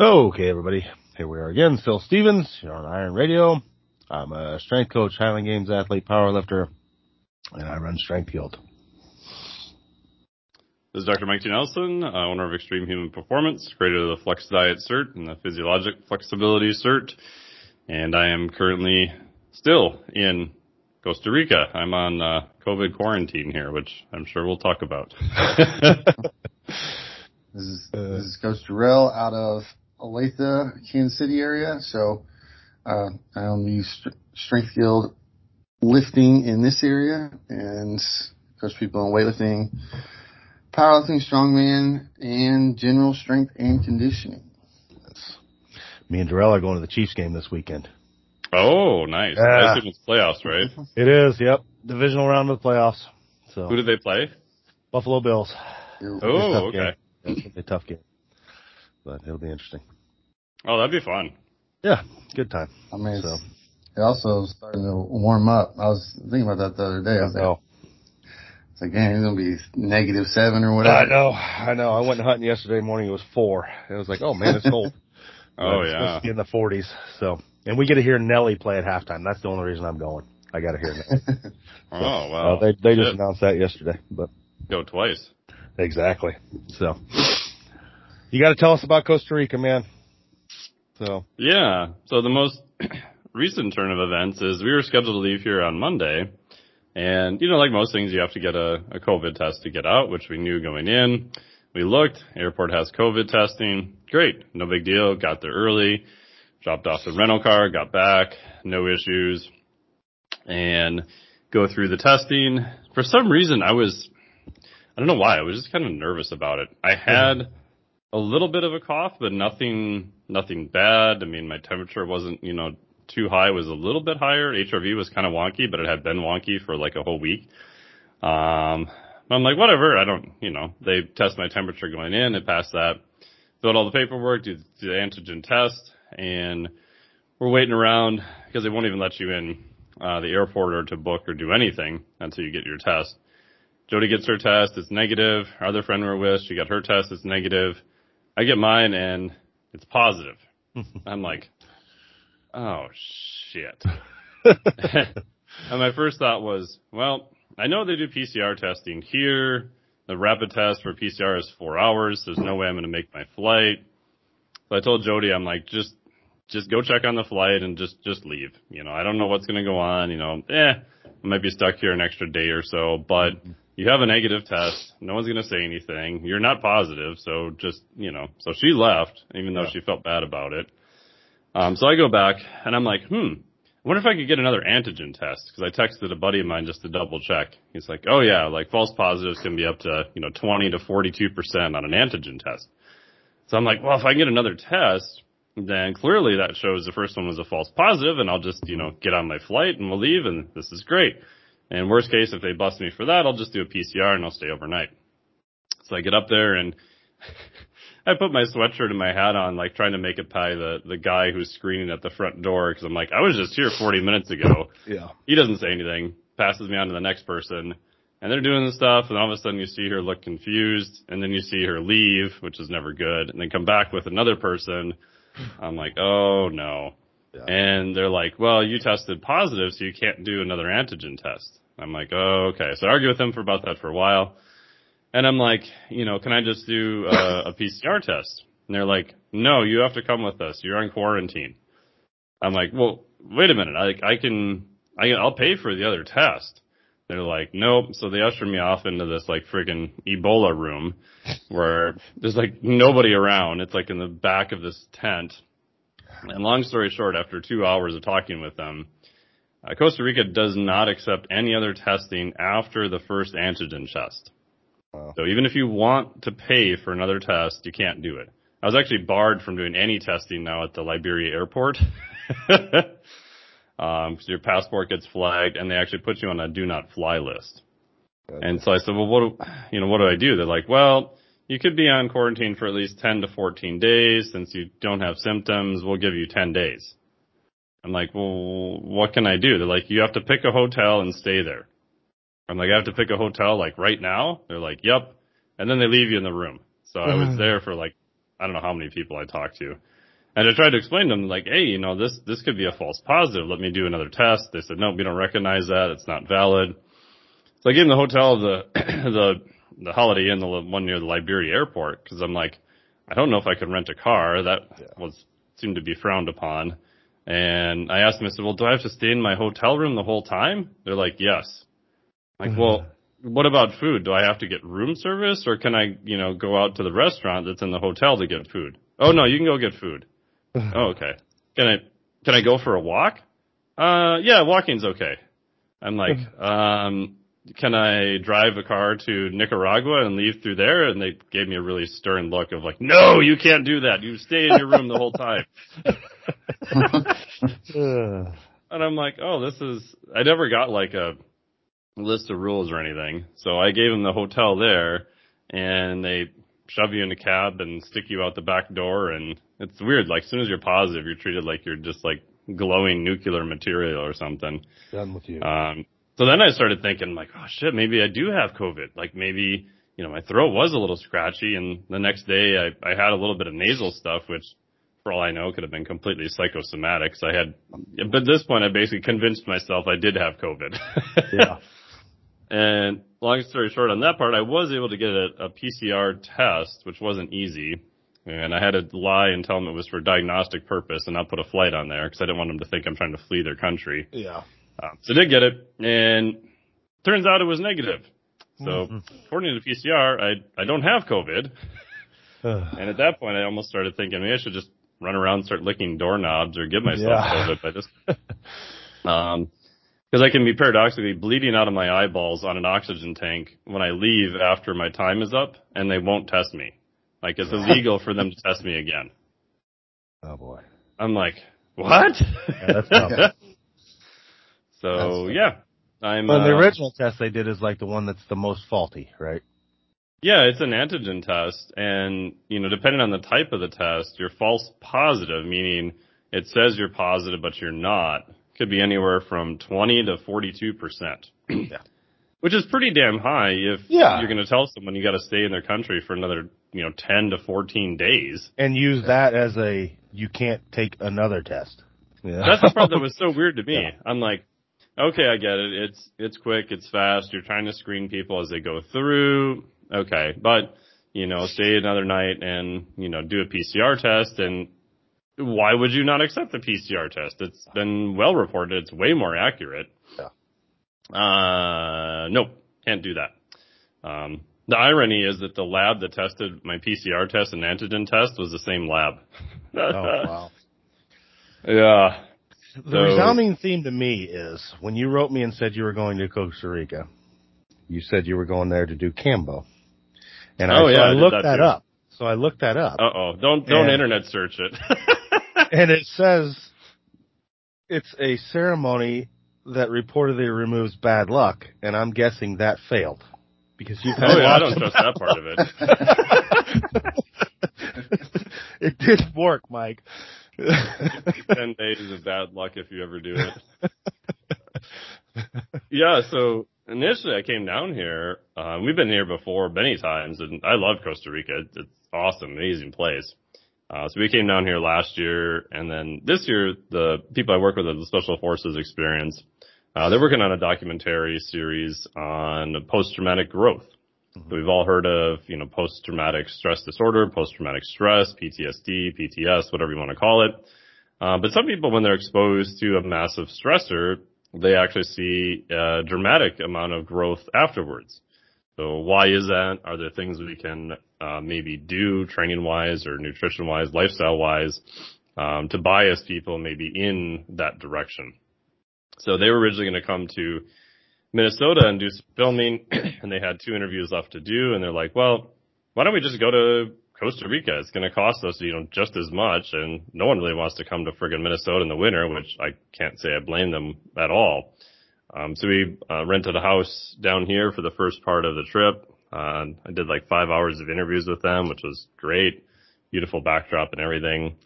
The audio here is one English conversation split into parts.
Okay, everybody. Here we are again. Phil Stevens here on Iron Radio. I'm a strength coach, Highland Games athlete, powerlifter, and I run Strength Guild. This is Dr. Mike T. Nelson, owner of Extreme Human Performance, creator of the Flex Diet Cert and the Physiologic Flexibility Cert, and I am currently still in Costa Rica. I'm on COVID quarantine here, which I'm sure we'll talk about. This is Coach Darrell out of Olathe, Kansas City area. So I own the Strength Guild lifting in this area and coach people in weightlifting, powerlifting, strongman, and general strength and conditioning. Yes. Me and Darrell are going to the Chiefs game this weekend. Oh, nice. Yeah. I assume it's playoffs, right? It is, yep. Divisional round of the playoffs. So. Who did they play? Buffalo Bills. Oh, okay. It's a tough game, but it'll be interesting. Oh, that'd be fun. Yeah, good time. I mean, so. It also starting to warm up. I was thinking about that the other day. I was like, it's like, man, it's going to be -7 or whatever. I know. I went hunting yesterday morning. It was 4. It was like, oh, man, it's cold. It's supposed to be in the 40s. So, and we get to hear Nelly play at halftime. That's the only reason I'm going. I got to hear Nelly. Oh, wow. They just announced that yesterday. But go twice. Exactly. So you got to tell us about Costa Rica, man. So yeah. So the most recent turn of events is we were scheduled to leave here on Monday, and you know, like most things, you have to get a COVID test to get out, which we knew going in. We looked. Airport has COVID testing. Great, no big deal. Got there early, dropped off the rental car, got back, no issues, and go through the testing. For some reason, I don't know why. I was just kind of nervous about it. I had a little bit of a cough, but nothing bad. I mean, my temperature wasn't, too high. It was a little bit higher. HRV was kind of wonky, but it had been wonky for like a whole week. I'm like, whatever. I don't, they test my temperature going in. It passed that. Filled all the paperwork, did the antigen test, and we're waiting around because they won't even let you in the airport or to book or do anything until you get your test. Jody gets her test, it's negative. Our other friend we're with, she got her test, it's negative. I get mine, and it's positive. I'm like, oh, shit. And my first thought was, well, I know they do PCR testing here. The rapid test for PCR is 4 hours. There's no way I'm going to make my flight. So I told Jody, I'm like, just go check on the flight and just leave. I don't know what's going to go on. I might be stuck here an extra day or so, but you have a negative test. No one's going to say anything. You're not positive. So just, so she left, even though she felt bad about it. So I go back and I'm like, I wonder if I could get another antigen test. Cause I texted a buddy of mine just to double check. He's like, oh yeah, like false positives can be up to, 20 to 42% on an antigen test. So I'm like, well, if I can get another test, then clearly that shows the first one was a false positive, and I'll just, get on my flight and we'll leave, and this is great. And worst case, if they bust me for that, I'll just do a PCR and I'll stay overnight. So I get up there and I put my sweatshirt and my hat on, like trying to make it by the guy who's screening at the front door, because I'm like, I was just here 40 minutes ago. Yeah. He doesn't say anything, passes me on to the next person, and they're doing this stuff, and all of a sudden you see her look confused, and then you see her leave, which is never good, and then come back with another person. I'm like, oh, no. Yeah. And they're like, well, you tested positive, so you can't do another antigen test. I'm like, oh, okay. So I argue with them for about that for a while. And I'm like, can I just do a PCR test? And they're like, no, you have to come with us. You're on quarantine. I'm like, well, wait a minute. I'll pay for the other test. They're like, nope. So they usher me off into this like friggin' Ebola room where there's like nobody around. It's like in the back of this tent. And long story short, after 2 hours of talking with them, Costa Rica does not accept any other testing after the first antigen test. Wow. So even if you want to pay for another test, you can't do it. I was actually barred from doing any testing now at the Liberia airport. So your passport gets flagged, and they actually put you on a do not fly list. Gotcha. And so I said, well, what do I do? They're like, well, you could be on quarantine for at least 10 to 14 days. Since you don't have symptoms, we'll give you 10 days. I'm like, well, what can I do? They're like, you have to pick a hotel and stay there. I'm like, I have to pick a hotel like right now. They're like, yep. And then they leave you in the room. So I was there for like, I don't know how many people I talked to. And I tried to explain to them like, hey, you know, this could be a false positive. Let me do another test. They said, nope, we don't recognize that. It's not valid. So I gave them the hotel, the Holiday Inn, the one near the Liberia airport. 'Cause I'm like, I don't know if I could rent a car. That seemed to be frowned upon. And I asked them, I said, well, do I have to stay in my hotel room the whole time? They're like, yes. I'm like, well, what about food? Do I have to get room service, or can I, you know, go out to the restaurant that's in the hotel to get food? Oh, no, you can go get food. Oh, okay. Can I go for a walk? Yeah, walking's okay. I'm like, can I drive a car to Nicaragua and leave through there? And they gave me a really stern look of like, no, you can't do that. You stay in your room the whole time. And I'm like, oh, I never got like a list of rules or anything. So I gave them the hotel there, and they shove you in a cab and stick you out the back door. And it's weird. Like, as soon as you're positive, you're treated like you're just like glowing nuclear material or something. Done with you. So then I started thinking, like, oh, shit, maybe I do have COVID. Like, maybe, you know, my throat was a little scratchy, and the next day I had a little bit of nasal stuff, which, for all I know, could have been completely psychosomatic. So but at this point, I basically convinced myself I did have COVID. Yeah. And long story short, on that part, I was able to get a PCR test, which wasn't easy. And I had to lie and tell them it was for diagnostic purpose and not put a flight on there, because I didn't want them to think I'm trying to flee their country. Yeah. So I did get it, and turns out it was negative. So according to the PCR, I don't have COVID. And at that point, I almost started thinking, maybe I should just run around and start licking doorknobs or give myself COVID by this. Because I can be paradoxically bleeding out of my eyeballs on an oxygen tank when I leave after my time is up, and they won't test me. Like, it's illegal for them to test me again. Oh, boy. I'm like, what? Yeah, that's probably. So, yeah. Well, the original test they did is like the one that's the most faulty, right? Yeah, it's an antigen test. And, you know, depending on the type of the test, you're false positive, meaning it says you're positive, but you're not. Could be anywhere from 20 to 42%. Yeah. Which is pretty damn high if you're going to tell someone you got to stay in their country for another, you know, 10 to 14 days. And use that as you can't take another test. Yeah. That's the part that was so weird to me. Yeah. I'm like, okay, I get it. It's quick. It's fast. You're trying to screen people as they go through. Okay. But, you know, stay another night and, you know, do a PCR test. And why would you not accept the PCR test? It's been well reported. It's way more accurate. Yeah. Nope. Can't do that. The irony is that the lab that tested my PCR test and antigen test was the same lab. Oh, wow. Yeah. The resounding theme to me is when you wrote me and said you were going to Costa Rica, you said you were going there to do Cambo. And I looked that up. So I looked that up. Uh-oh. Don't internet search it. And it says it's a ceremony that reportedly removes bad luck, and I'm guessing that failed. Because you I don't trust that part of it. It didn't work, Mike. 10 days of bad luck if you ever do it. Yeah, so initially I came down here. We've been here before many times, and I love Costa Rica. It's awesome, amazing place. So we came down here last year, and then this year the people I work with at the Special Forces Experience, they're working on a documentary series on post-traumatic growth. So we've all heard of, you know, post-traumatic stress disorder, post-traumatic stress, PTSD, PTS, whatever you want to call it. But some people, when they're exposed to a massive stressor, they actually see a dramatic amount of growth afterwards. So why is that? Are there things we can maybe do training-wise or nutrition-wise, lifestyle-wise, to bias people maybe in that direction? So they were originally going to come to Minnesota and do some filming, and they had 2 interviews left to do, and they're like, well, why don't we just go to Costa Rica? It's going to cost us, you know, just as much, and no one really wants to come to friggin' Minnesota in the winter, which I can't say I blame them at all. So we rented a house down here for the first part of the trip. I did like 5 hours of interviews with them, which was great, beautiful backdrop and everything.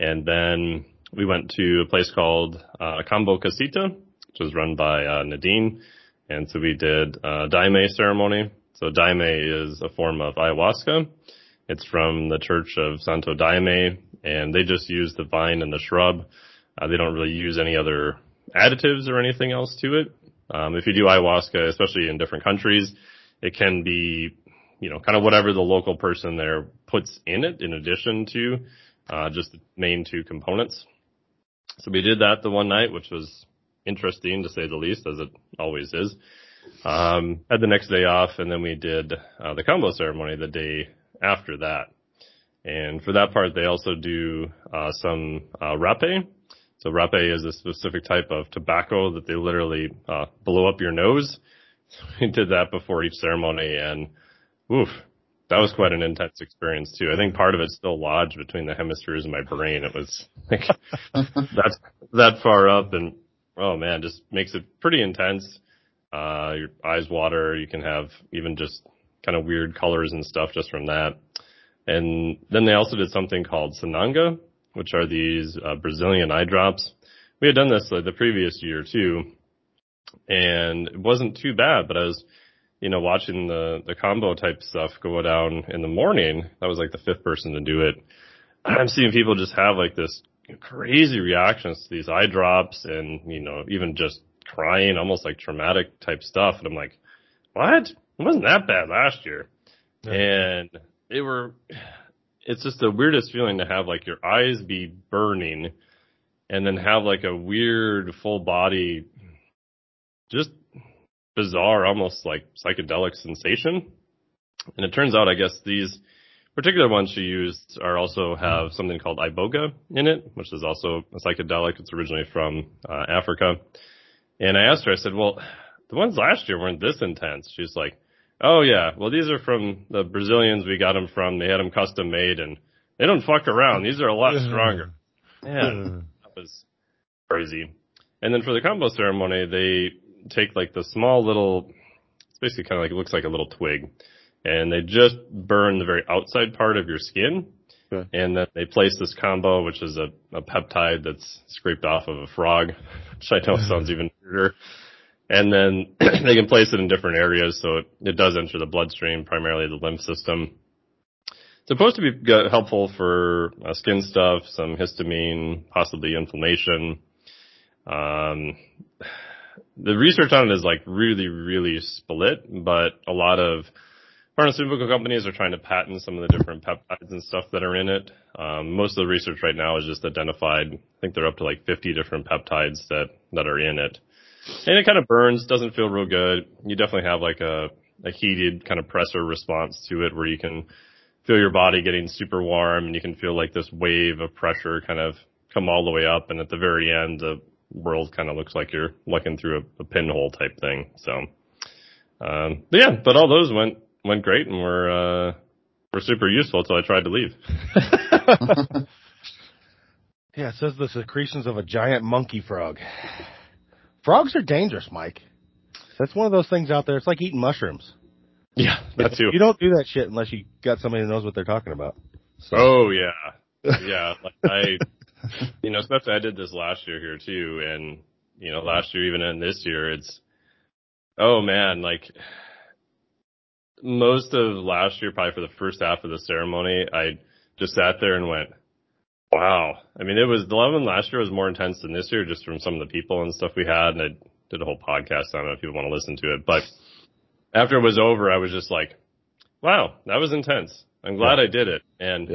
And then we went to a place called Cambo Casita, which was run by Nadine. And so we did a Daime ceremony. So Daime is a form of ayahuasca. It's from the church of Santo Daime, and they just use the vine and the shrub. They don't really use any other additives or anything else to it. If you do ayahuasca, especially in different countries, it can be, you know, kind of whatever the local person there puts in it in addition to just the main two components. So we did that the one night, which was interesting to say the least, as it always is. Had the next day off, and then we did the combo ceremony the day after that. And for that part, they also do some rapé. So rapé is a specific type of tobacco that they literally blow up your nose. So we did that before each ceremony, and oof, that was quite an intense experience too. I think part of it's still lodged between the hemispheres in my brain. It was like that far up, and oh man, just makes it pretty intense. Your eyes water. You can have even just kind of weird colors and stuff just from that. And then they also did something called sananga, which are these Brazilian eye drops. We had done this the previous year too, and it wasn't too bad, but I was, you know, watching the combo type stuff go down in the morning. I was like the fifth person to do it. I'm seeing people just have like this crazy reactions to these eye drops and, you know, even just crying, almost like traumatic type stuff. And I'm like, what? It wasn't that bad last year. Yeah. And it's just the weirdest feeling to have like your eyes be burning and then have like a weird full body, just bizarre, almost like psychedelic sensation. And it turns out, I guess these particular ones she used are also have something called iboga in it, which is also a psychedelic. It's originally from Africa. And I asked her, I said, well, the ones last year weren't this intense. She's like, oh yeah, well these are from the Brazilians we got them from. They had them custom made and they don't fuck around. These are a lot stronger. Yeah, that was crazy. And then for the combo ceremony, they take like the small little, it's basically kind of like, it looks like a little twig. And they just burn the very outside part of your skin. Okay. And then they place this combo, which is a peptide that's scraped off of a frog, which I know sounds even weirder. And then they can place it in different areas, so it does enter the bloodstream, primarily the lymph system. It's supposed to be helpful for skin stuff, some histamine, possibly inflammation. The research on it is like really, really split, but a lot of pharmaceutical companies are trying to patent some of the different peptides and stuff that are in it. Most of the research right now is just identified. I think they're up to like 50 different peptides that are in it. And it kind of burns, doesn't feel real good. You definitely have like a heated kind of pressor response to it where you can feel your body getting super warm and you can feel like this wave of pressure kind of come all the way up. And at the very end, the world kind of looks like you're looking through a pinhole type thing. So, but all those went great and were super useful until I tried to leave. Yeah, it says the secretions of a giant monkey frog. Frogs are dangerous, Mike. That's one of those things out there. It's like eating mushrooms. Yeah, that too. You don't do that shit unless you got somebody who knows what they're talking about. So. Oh yeah, yeah. Especially I did this last year here too, and you know, last year even and this year, it's oh man, like. Most of last year, probably for the first half of the ceremony, I just sat there and went, wow. I mean, the one last year was more intense than this year just from some of the people and stuff we had. And I did a whole podcast. I don't know if people want to listen to it, but after it was over, I was just like, wow, that was intense. I'm glad I did it. And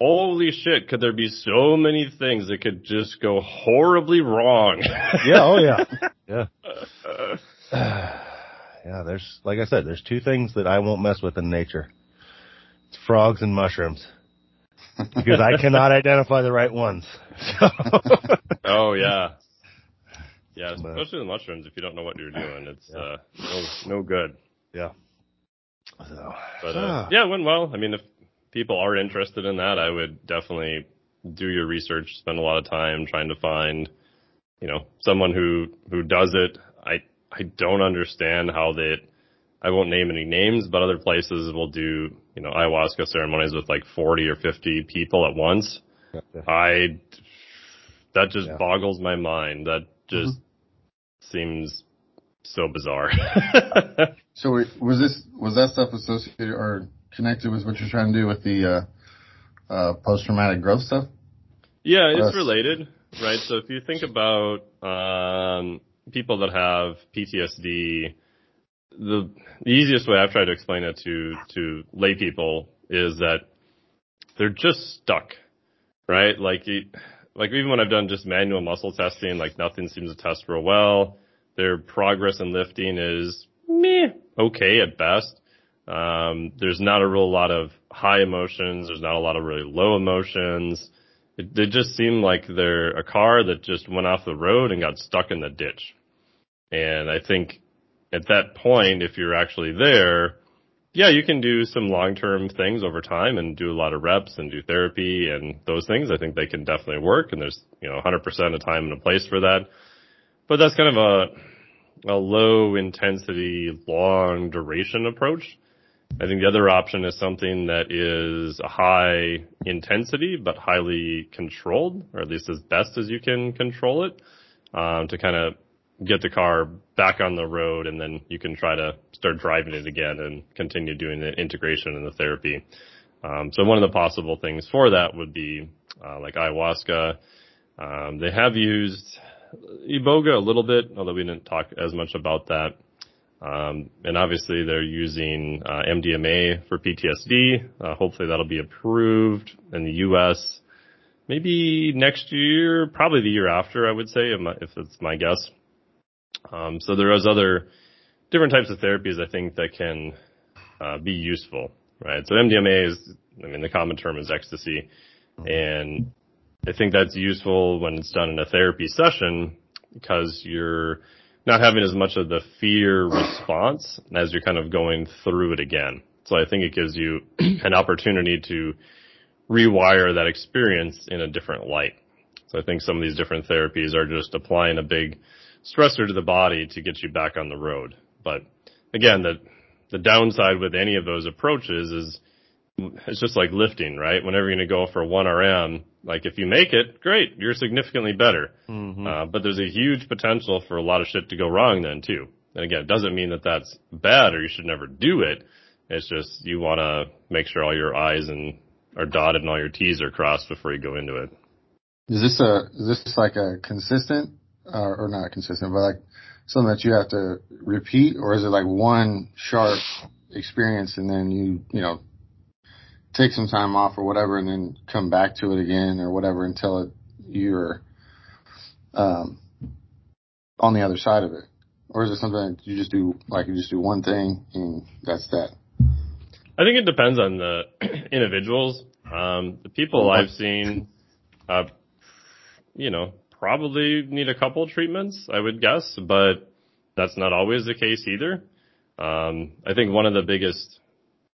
holy shit, could there be so many things that could just go horribly wrong? Yeah. Yeah, like I said, there's two things that I won't mess with in nature. It's frogs and mushrooms. Because I cannot identify the right ones. So. Oh, yeah. Yeah, especially the mushrooms, if you don't know what you're doing. It's no good. Yeah. So. But, it went well. I mean, if people are interested in that, I would definitely do your research, spend a lot of time trying to find, you know, someone who does it. I don't understand how I won't name any names, but other places will do, you know, ayahuasca ceremonies with like 40 or 50 people at once. Gotcha. That just boggles my mind. That just seems so bizarre. So was that stuff associated or connected with what you're trying to do with the post-traumatic growth stuff? Yeah, it's related, right? So if you think about people that have PTSD, the easiest way I've tried to explain it to lay people is that they're just stuck, right? Like even when I've done just manual muscle testing, like nothing seems to test real well. Their progress in lifting is okay at best. There's not a real lot of high emotions. There's not a lot of really low emotions. They just seem like they're a car that just went off the road and got stuck in the ditch. And I think at that point, if you're actually there, yeah, you can do some long-term things over time and do a lot of reps and do therapy and those things. I think they can definitely work, and there's 100% a time and a place for that. But that's kind of a low-intensity, long-duration approach. I think the other option is something that is a high intensity but highly controlled, or at least as best as you can control it, to kind of get the car back on the road, and then you can try to start driving it again and continue doing the integration and the therapy. So one of the possible things for that would be like ayahuasca. They have used iboga a little bit, although we didn't talk as much about that. And obviously they're using MDMA for PTSD. Hopefully that'll be approved in the U.S. maybe next year, probably the year after, I would say, if it's my guess. So there is other different types of therapies, I think, that can be useful, right? So MDMA is, the common term is ecstasy. And I think that's useful when it's done in a therapy session because you're not having as much of the fear response as you're kind of going through it again. So I think it gives you an opportunity to rewire that experience in a different light. So I think some of these different therapies are just applying a big stressor to the body to get you back on the road. But again, the downside with any of those approaches is it's just like lifting, right? Whenever you're going to go for 1RM, like if you make it, great, you're significantly better. Mm-hmm. But there's a huge potential for a lot of shit to go wrong then too. And again, it doesn't mean that that's bad or you should never do it. It's just you want to make sure all your I's are dotted and all your T's are crossed before you go into it. Is this like a consistent or not consistent, but like something that you have to repeat, or is it like one sharp experience and then you take some time off or whatever and then come back to it again or whatever until you're on the other side of it? Or is it something that you just do one thing and that's that? I think it depends on the individuals. The people I've seen, probably need a couple treatments, I would guess, but that's not always the case either. I think one of the biggest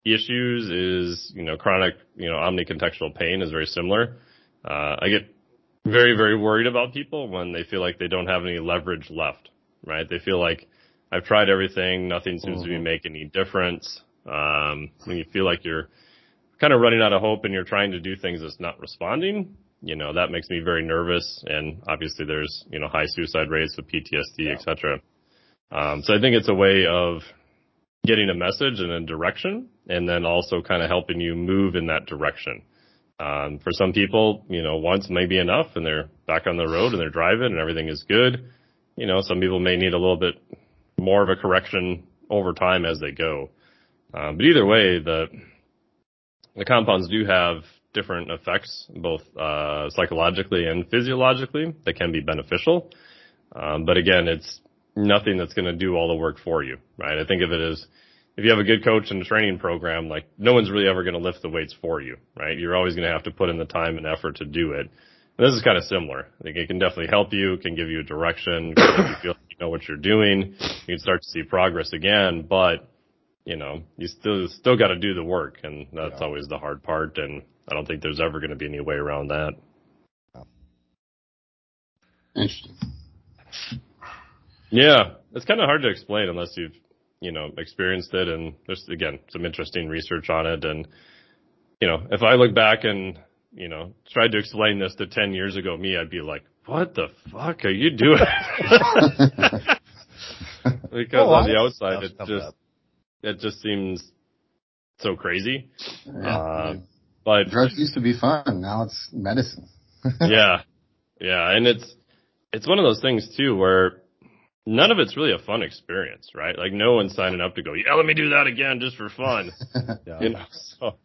issues is, chronic, omnicontextual pain is very similar. I get very, very worried about people when they feel like they don't have any leverage left, right? They feel like I've tried everything. Nothing seems to be making any difference. When you feel like you're kind of running out of hope and you're trying to do things that's not responding, that makes me very nervous. And obviously there's, high suicide rates with PTSD, et cetera. So I think it's a way of getting a message and a direction, and then also kind of helping you move in that direction. For some people, once may be enough and they're back on the road and they're driving and everything is good. Some people may need a little bit more of a correction over time as they go. But either way, the compounds do have different effects, both psychologically and physiologically, that can be beneficial. But again, it's nothing that's going to do all the work for you, right? I think of it as if you have a good coach and a training program, like no one's really ever going to lift the weights for you, right? You're always going to have to put in the time and effort to do it. And this is kind of similar. I think it can definitely help you, can give you a direction, can make you feel like you know what you're doing. You can start to see progress again, but you still got to do the work, and that's always the hard part. And I don't think there's ever going to be any way around that. Interesting. Yeah, it's kind of hard to explain unless you've, experienced it. And there's again some interesting research on it. And if I look back and tried to explain this to 10 years ago me, I'd be like, "What the fuck are you doing?" Because on the outside, it just seems so crazy. Yeah. But drugs used to be fun. Now it's medicine. Yeah. Yeah. And it's one of those things too where none of it's really a fun experience, right? Like no one's signing up to go, yeah, let me do that again just for fun. Yeah. You know, so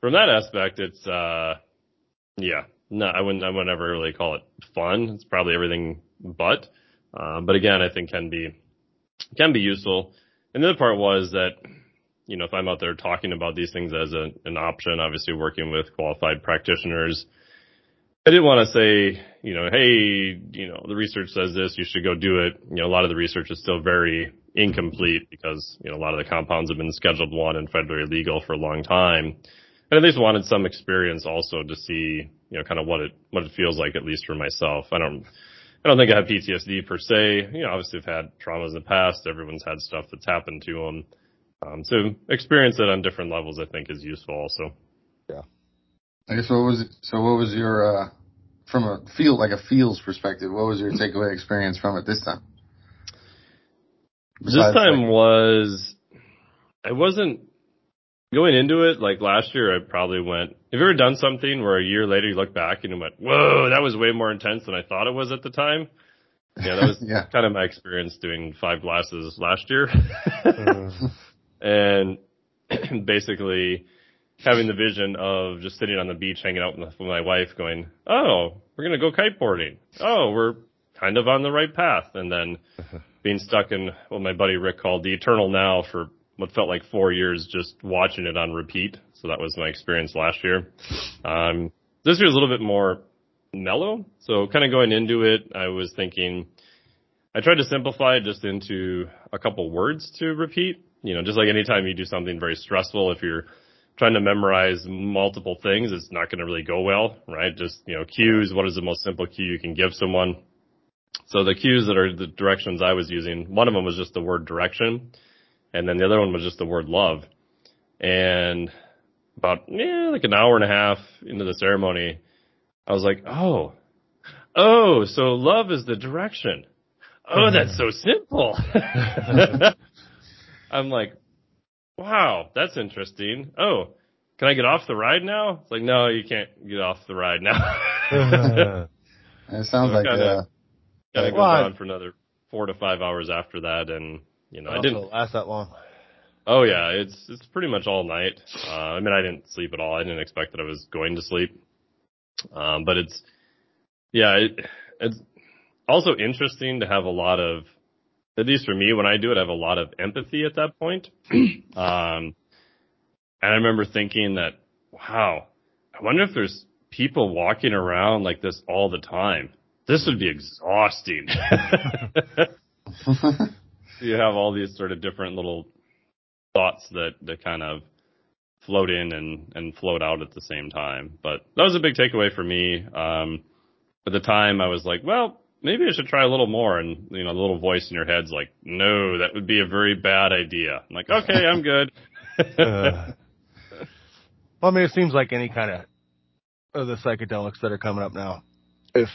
from that aspect, it's, no, I wouldn't ever really call it fun. It's probably everything but again, I think can be useful. And the other part was that, you know, if I'm out there talking about these things as an option, obviously working with qualified practitioners, I didn't want to say, you know, hey, you know, the research says this, you should go do it. You know, a lot of the research is still very incomplete because, you know, a lot of the compounds have been scheduled one and federally illegal for a long time. And I just wanted some experience also to see, you know, kind of what it feels like, at least for myself. I don't think I have PTSD per se. You know, obviously I've had traumas in the past. Everyone's had stuff that's happened to them. So experience it on different levels, I think, is useful also. Yeah. Okay, so what was your, from a feel, like a feels perspective, what was your takeaway experience from it this time? I wasn't going into it like last year. I probably went, have you ever done something where a year later you look back and you went, whoa, that was way more intense than I thought it was at the time? Yeah, that was kind of my experience doing 5 glasses last year. And basically having the vision of just sitting on the beach hanging out with my wife going, oh, we're going to go kiteboarding. Oh, we're kind of on the right path. And then being stuck in what my buddy Rick called the eternal now for what felt like 4 years, just watching it on repeat. So that was my experience last year. This year was a little bit more mellow. So kind of going into it, I was thinking, I tried to simplify it just into a couple words to repeat. You know, just like anytime you do something very stressful, if you're trying to memorize multiple things, it's not going to really go well, right? Just, you know, cues. What is the most simple cue you can give someone? So the cues that are the directions I was using, one of them was just the word direction. And then the other one was just the word love. And about like an hour and a half into the ceremony, I was like, oh, so love is the direction. Oh, that's so simple. I'm like, wow, that's interesting. Oh, can I get off the ride now? It's like, no, you can't get off the ride now. It sounds so like gotta go on for another 4 to 5 hours after that, and you know, I didn't last that long. Oh yeah, it's pretty much all night. I mean, I didn't sleep at all. I didn't expect that I was going to sleep. But it's also interesting to have a lot of, at least for me, when I do it, I have a lot of empathy at that point. And I remember thinking that, wow, I wonder if there's people walking around like this all the time. This would be exhausting. You have all these sort of different little thoughts that kind of float in and float out at the same time. But that was a big takeaway for me. At the time, I was like, well, maybe I should try a little more. And, you know, the little voice in your head's like, no, that would be a very bad idea. I'm like, okay, I'm good. Well, I mean, it seems like any kind of the psychedelics that are coming up now, if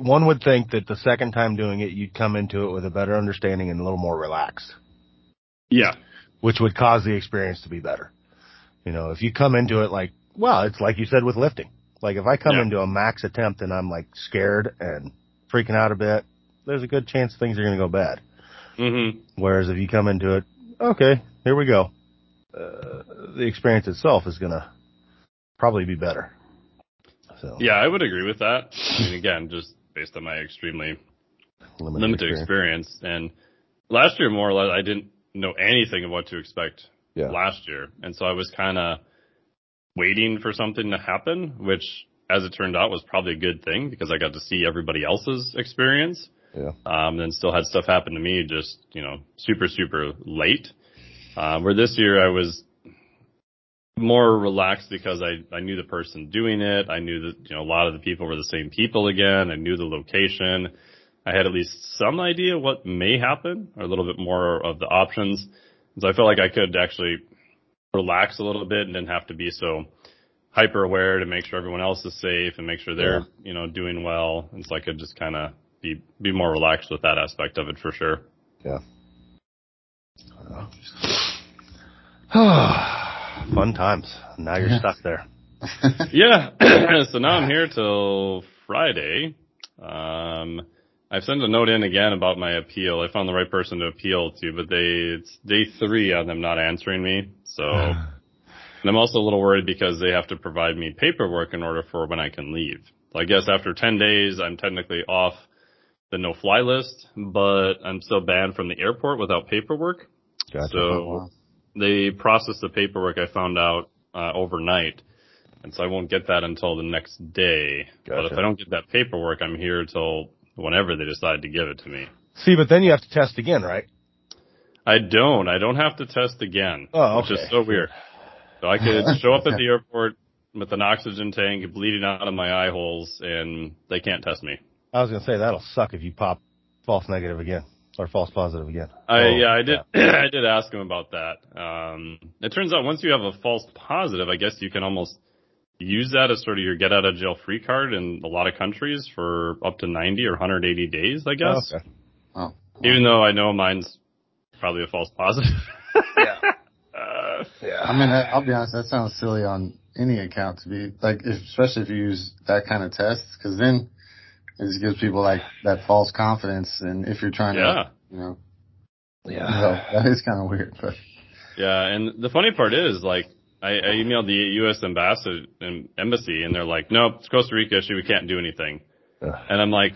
one would think that the second time doing it, you'd come into it with a better understanding and a little more relaxed. Yeah. Which would cause the experience to be better. You know, if you come into it like, well, it's like you said with lifting. Like if I come into a max attempt and I'm like scared and freaking out a bit, there's a good chance things are going to go bad. Mm-hmm. Whereas if you come into it, okay, here we go. The experience itself is going to probably be better. So. Yeah, I would agree with that. I mean, again, just based on my extremely limited experience. And last year, more or less, I didn't know anything of what to expect last year. And so I was kind of waiting for something to happen, which, as it turned out, was probably a good thing because I got to see everybody else's experience. Yeah. And still had stuff happen to me just, you know, super, super late. Where this year I was more relaxed because I knew the person doing it. I knew that, you know, a lot of the people were the same people again. I knew the location. I had at least some idea what may happen, or a little bit more of the options. So I felt like I could actually relax a little bit and didn't have to be so hyper aware to make sure everyone else is safe and make sure they're, you know, doing well. And so I could just kind of be more relaxed with that aspect of it for sure. Yeah. Fun times. Now you're stuck there. Yeah. So now I'm here till Friday. I've sent a note in again about my appeal. I found the right person to appeal to, but it's day 3 on them not answering me. So, and I'm also a little worried because they have to provide me paperwork in order for when I can leave. So I guess after 10 days, I'm technically off the no-fly list, but I'm still banned from the airport without paperwork. Gotcha. So they process the paperwork, I found out, overnight. And so I won't get that until the next day. Gotcha. But if I don't get that paperwork, I'm here till whenever they decide to give it to me. See, but then you have to test again, right? I don't have to test again. Oh, okay. Which is so weird. So I could show up at the airport with an oxygen tank bleeding out of my eye holes, and they can't test me. I was going to say, that'll suck if you pop false negative again, or false positive again. I did ask him about that. It turns out once you have a false positive, I guess you can almost use that as sort of your get-out-of-jail-free card in a lot of countries for up to 90 or 180 days, I guess. Oh, okay. Oh. Even though I know mine's probably a false positive. Yeah. Yeah. I mean, I'll be honest, that sounds silly on any account to be, like, especially if you use that kind of test, because then it just gives people, like, that false confidence, and if you're trying to, you know. Yeah. So that is kind of weird. But. Yeah, and the funny part is, like, I emailed the U.S. embassy, and they're like, nope, it's Costa Rica issue, we can't do anything. And I'm like,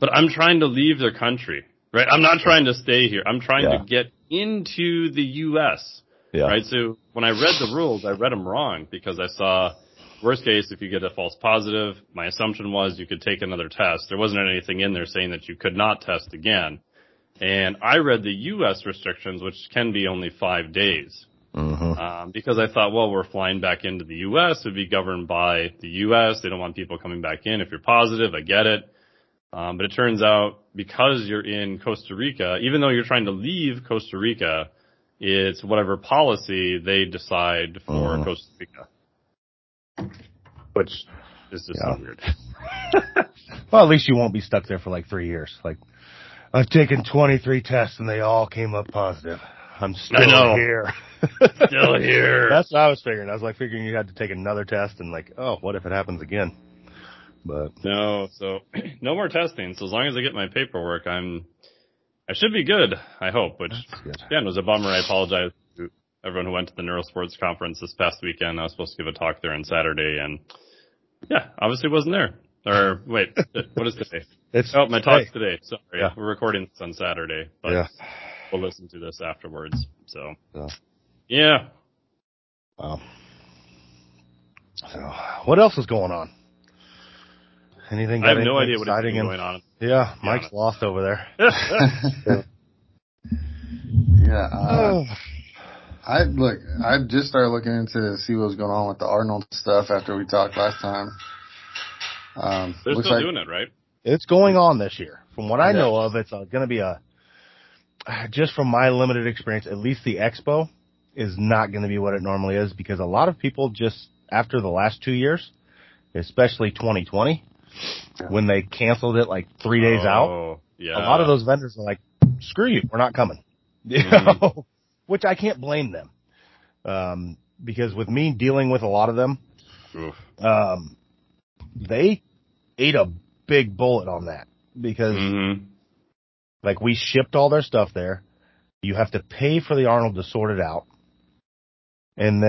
but I'm trying to leave their country, right? I'm not trying to stay here. I'm trying to get into the U.S., right? So when I read the rules, I read them wrong because I saw, worst case, if you get a false positive, my assumption was you could take another test. There wasn't anything in there saying that you could not test again. And I read the U.S. restrictions, which can be only 5 days. Mm-hmm. Because I thought, well, we're flying back into the U.S. It would be governed by the U.S. They don't want people coming back in. If you're positive, I get it. But it turns out because you're in Costa Rica, even though you're trying to leave Costa Rica, it's whatever policy they decide for Costa Rica. Which is just so weird. Well, at least you won't be stuck there for like 3 years. Like, I've taken 23 tests and they all came up positive. I'm still here. Still here. That's what I was figuring. I was like figuring you had to take another test and like, oh, what if it happens again? But no, so no more testing. So as long as I get my paperwork, I should be good, I hope, which again was a bummer. I apologize to everyone who went to the Neurosports conference this past weekend. I was supposed to give a talk there on Saturday and obviously wasn't there. Or wait, what is today? My talk's today. Sorry. Yeah. We're recording this on Saturday, but we'll listen to this afterwards. So, yeah. Wow. So, what else is going on? Anything? I have no idea what's going on. Yeah, Mike's lost over there. I just started looking into see what was going on with the Arnold stuff after we talked last time. They're still doing it, right? It's going on this year. From what I know of, it's going to be just from my limited experience, at least the expo is not going to be what it normally is because a lot of people just after the last 2 years, especially 2020, when they canceled it like 3 days out, a lot of those vendors are like, screw you, we're not coming, you know? Which I can't blame them. Because with me dealing with a lot of them, they ate a big bullet on that because like, we shipped all their stuff there. You have to pay for the Arnold to sort it out. And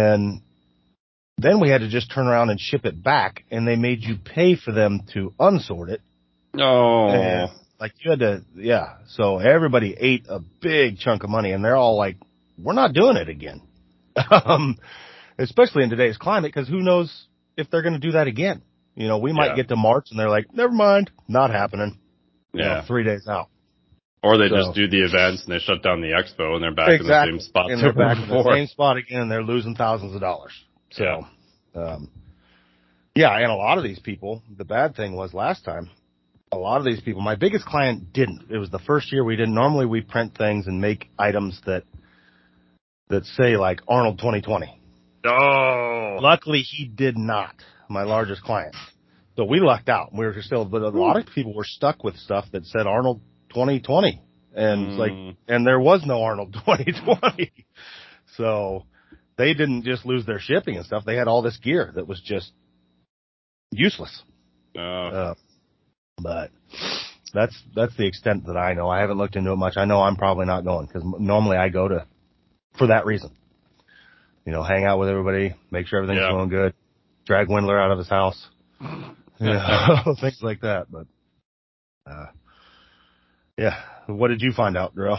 then we had to just turn around and ship it back, and they made you pay for them to unsort it. Oh. And, like, you had to, so everybody ate a big chunk of money, and they're all like, we're not doing it again. Especially in today's climate, because who knows if they're going to do that again. You know, we might get to March, and they're like, never mind, not happening. Yeah. You know, 3 days out. Or they just do the events and they shut down the expo and they're back in the same spot. And they're back in the same spot again and they're losing thousands of dollars. So, and a lot of these people, the bad thing was last time, a lot of these people, my biggest client didn't. It was the first year we didn't. Normally we print things and make items that say like Arnold 2020. Oh. Luckily he did not, my largest client. So we lucked out. But a lot of people were stuck with stuff that said Arnold 2020 And and there was no Arnold 2020. So they didn't just lose their shipping and stuff. They had all this gear that was just useless. But that's the extent that I know. I haven't looked into it much. I know I'm probably not going because normally I go to for that reason. You know, hang out with everybody, make sure everything's going good, drag Wendler out of his house, you know, things like that. But yeah, what did you find out, Darrell?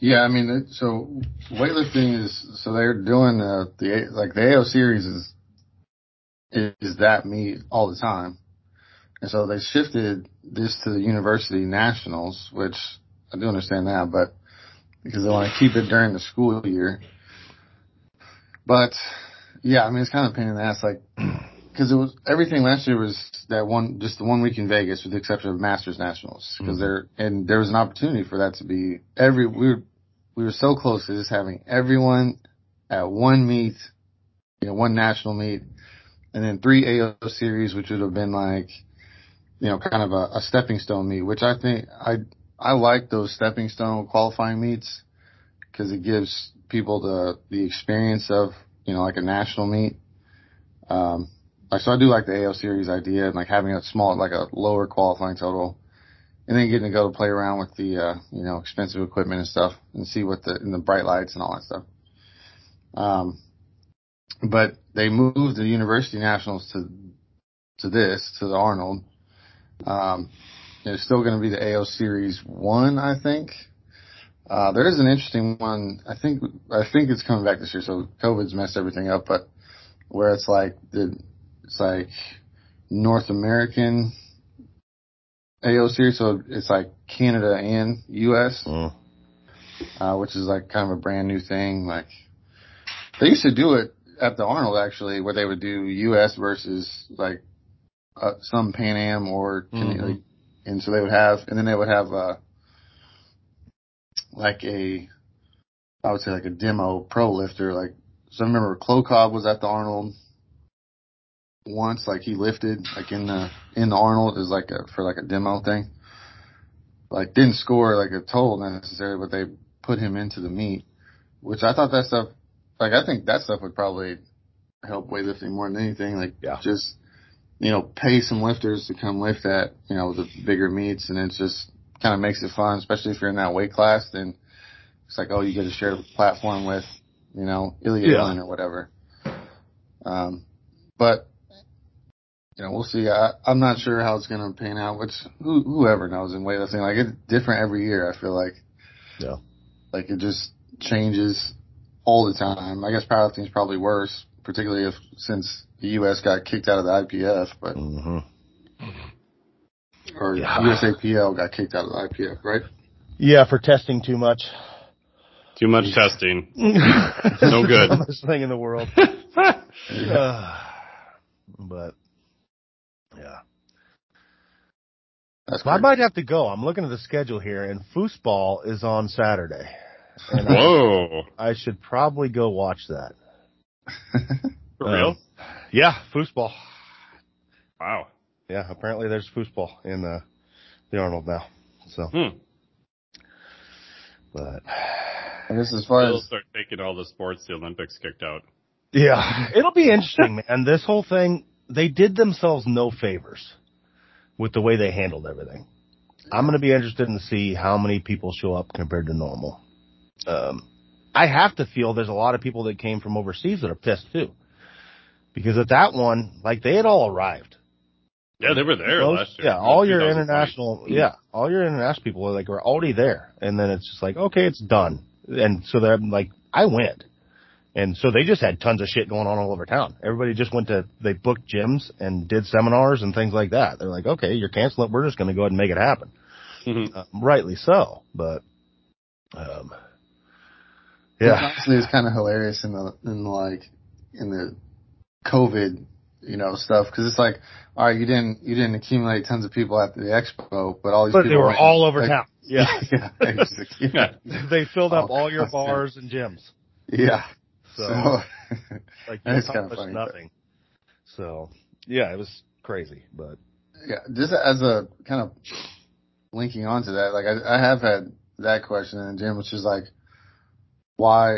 Yeah, I mean, so weightlifting is so they're doing the like the AO series is that meet all the time, and so they shifted this to the university nationals, which I do understand that, but because they want to keep it during the school year. But yeah, I mean, it's kind of a pain in the ass, like, because it was everything last year was that one, just the 1 week in Vegas, with the exception of Masters Nationals, because there was an opportunity for that to be we were so close to just having everyone at one meet, you know, one national meet, and then three AO series, which would have been like, you know, kind of a stepping stone meet, which I think I like those stepping stone qualifying meets because it gives people the experience of, you know, like a national meet. So I do like the AO series idea and like having a small, like a lower qualifying total and then getting to go to play around with the, you know, expensive equipment and stuff and see what in the bright lights and all that stuff. But they moved the university nationals to the Arnold. It's still going to be the AO Series 1, I think. There is an interesting one. I think it's coming back this year, so COVID's messed everything up, but where it's like North American AO Series, so it's like Canada and US, which is like kind of a brand new thing. Like they used to do it at the Arnold actually, where they would do US versus like some Pan Am or Canadian. And so they would have, and then they would have, I would say a demo pro lifter. Like, so I remember Klokov was at the Arnold once, like he lifted, like in the Arnold is like for a demo thing. Like didn't score like a total necessarily, but they put him into the meet, which I thought that stuff, like I think that stuff would probably help weightlifting more than anything. Like just, you know, pay some lifters to come lift at, you know, the bigger meets, and it just kind of makes it fun, especially if you're in that weight class. Then it's like, oh, you get to share the platform with, you know, Ilya Allen or whatever. But you know, we'll see. I'm not sure how it's going to pan out. Which whoever knows in weightlifting, like it's different every year. I feel like, like it just changes all the time. I guess powerlifting is probably worse, particularly since the U.S. got kicked out of the IPF, but USAPL got kicked out of the IPF, right? Yeah, for testing too much. Too much testing. No good. The dumbest thing in the world. But yeah, that's I might have to go. I'm looking at the schedule here, and foosball is on Saturday. And whoa! I should probably go watch that. For real? Yeah, foosball. Wow. Yeah, apparently there's foosball in the Arnold now. So, but I guess as far as start taking all the sports the Olympics kicked out. Yeah, it'll be interesting, man. This whole thing, they did themselves no favors with the way they handled everything. I'm going to be interested in see how many people show up compared to normal. I have to feel there's a lot of people that came from overseas that are pissed too. Because at that one, like they had all arrived. Yeah, they were there last year. Yeah, all your international people were already there. And then it's just like, okay, it's done. And so they're like, I went. And so they just had tons of shit going on all over town. Everybody just they booked gyms and did seminars and things like that. They're like, okay, you're canceled. We're just going to go ahead and make it happen. Rightly so, but, yeah. Honestly, it's kind of hilarious in the COVID, you know, stuff, because it's like, all right, you didn't accumulate tons of people at the expo, but all these people were all over town. They filled up all your bars and gyms. Yeah. So like you accomplished nothing. But, so yeah, it was crazy, but yeah, just as a kind of linking onto that, like I have had that question in the gym, which is like, why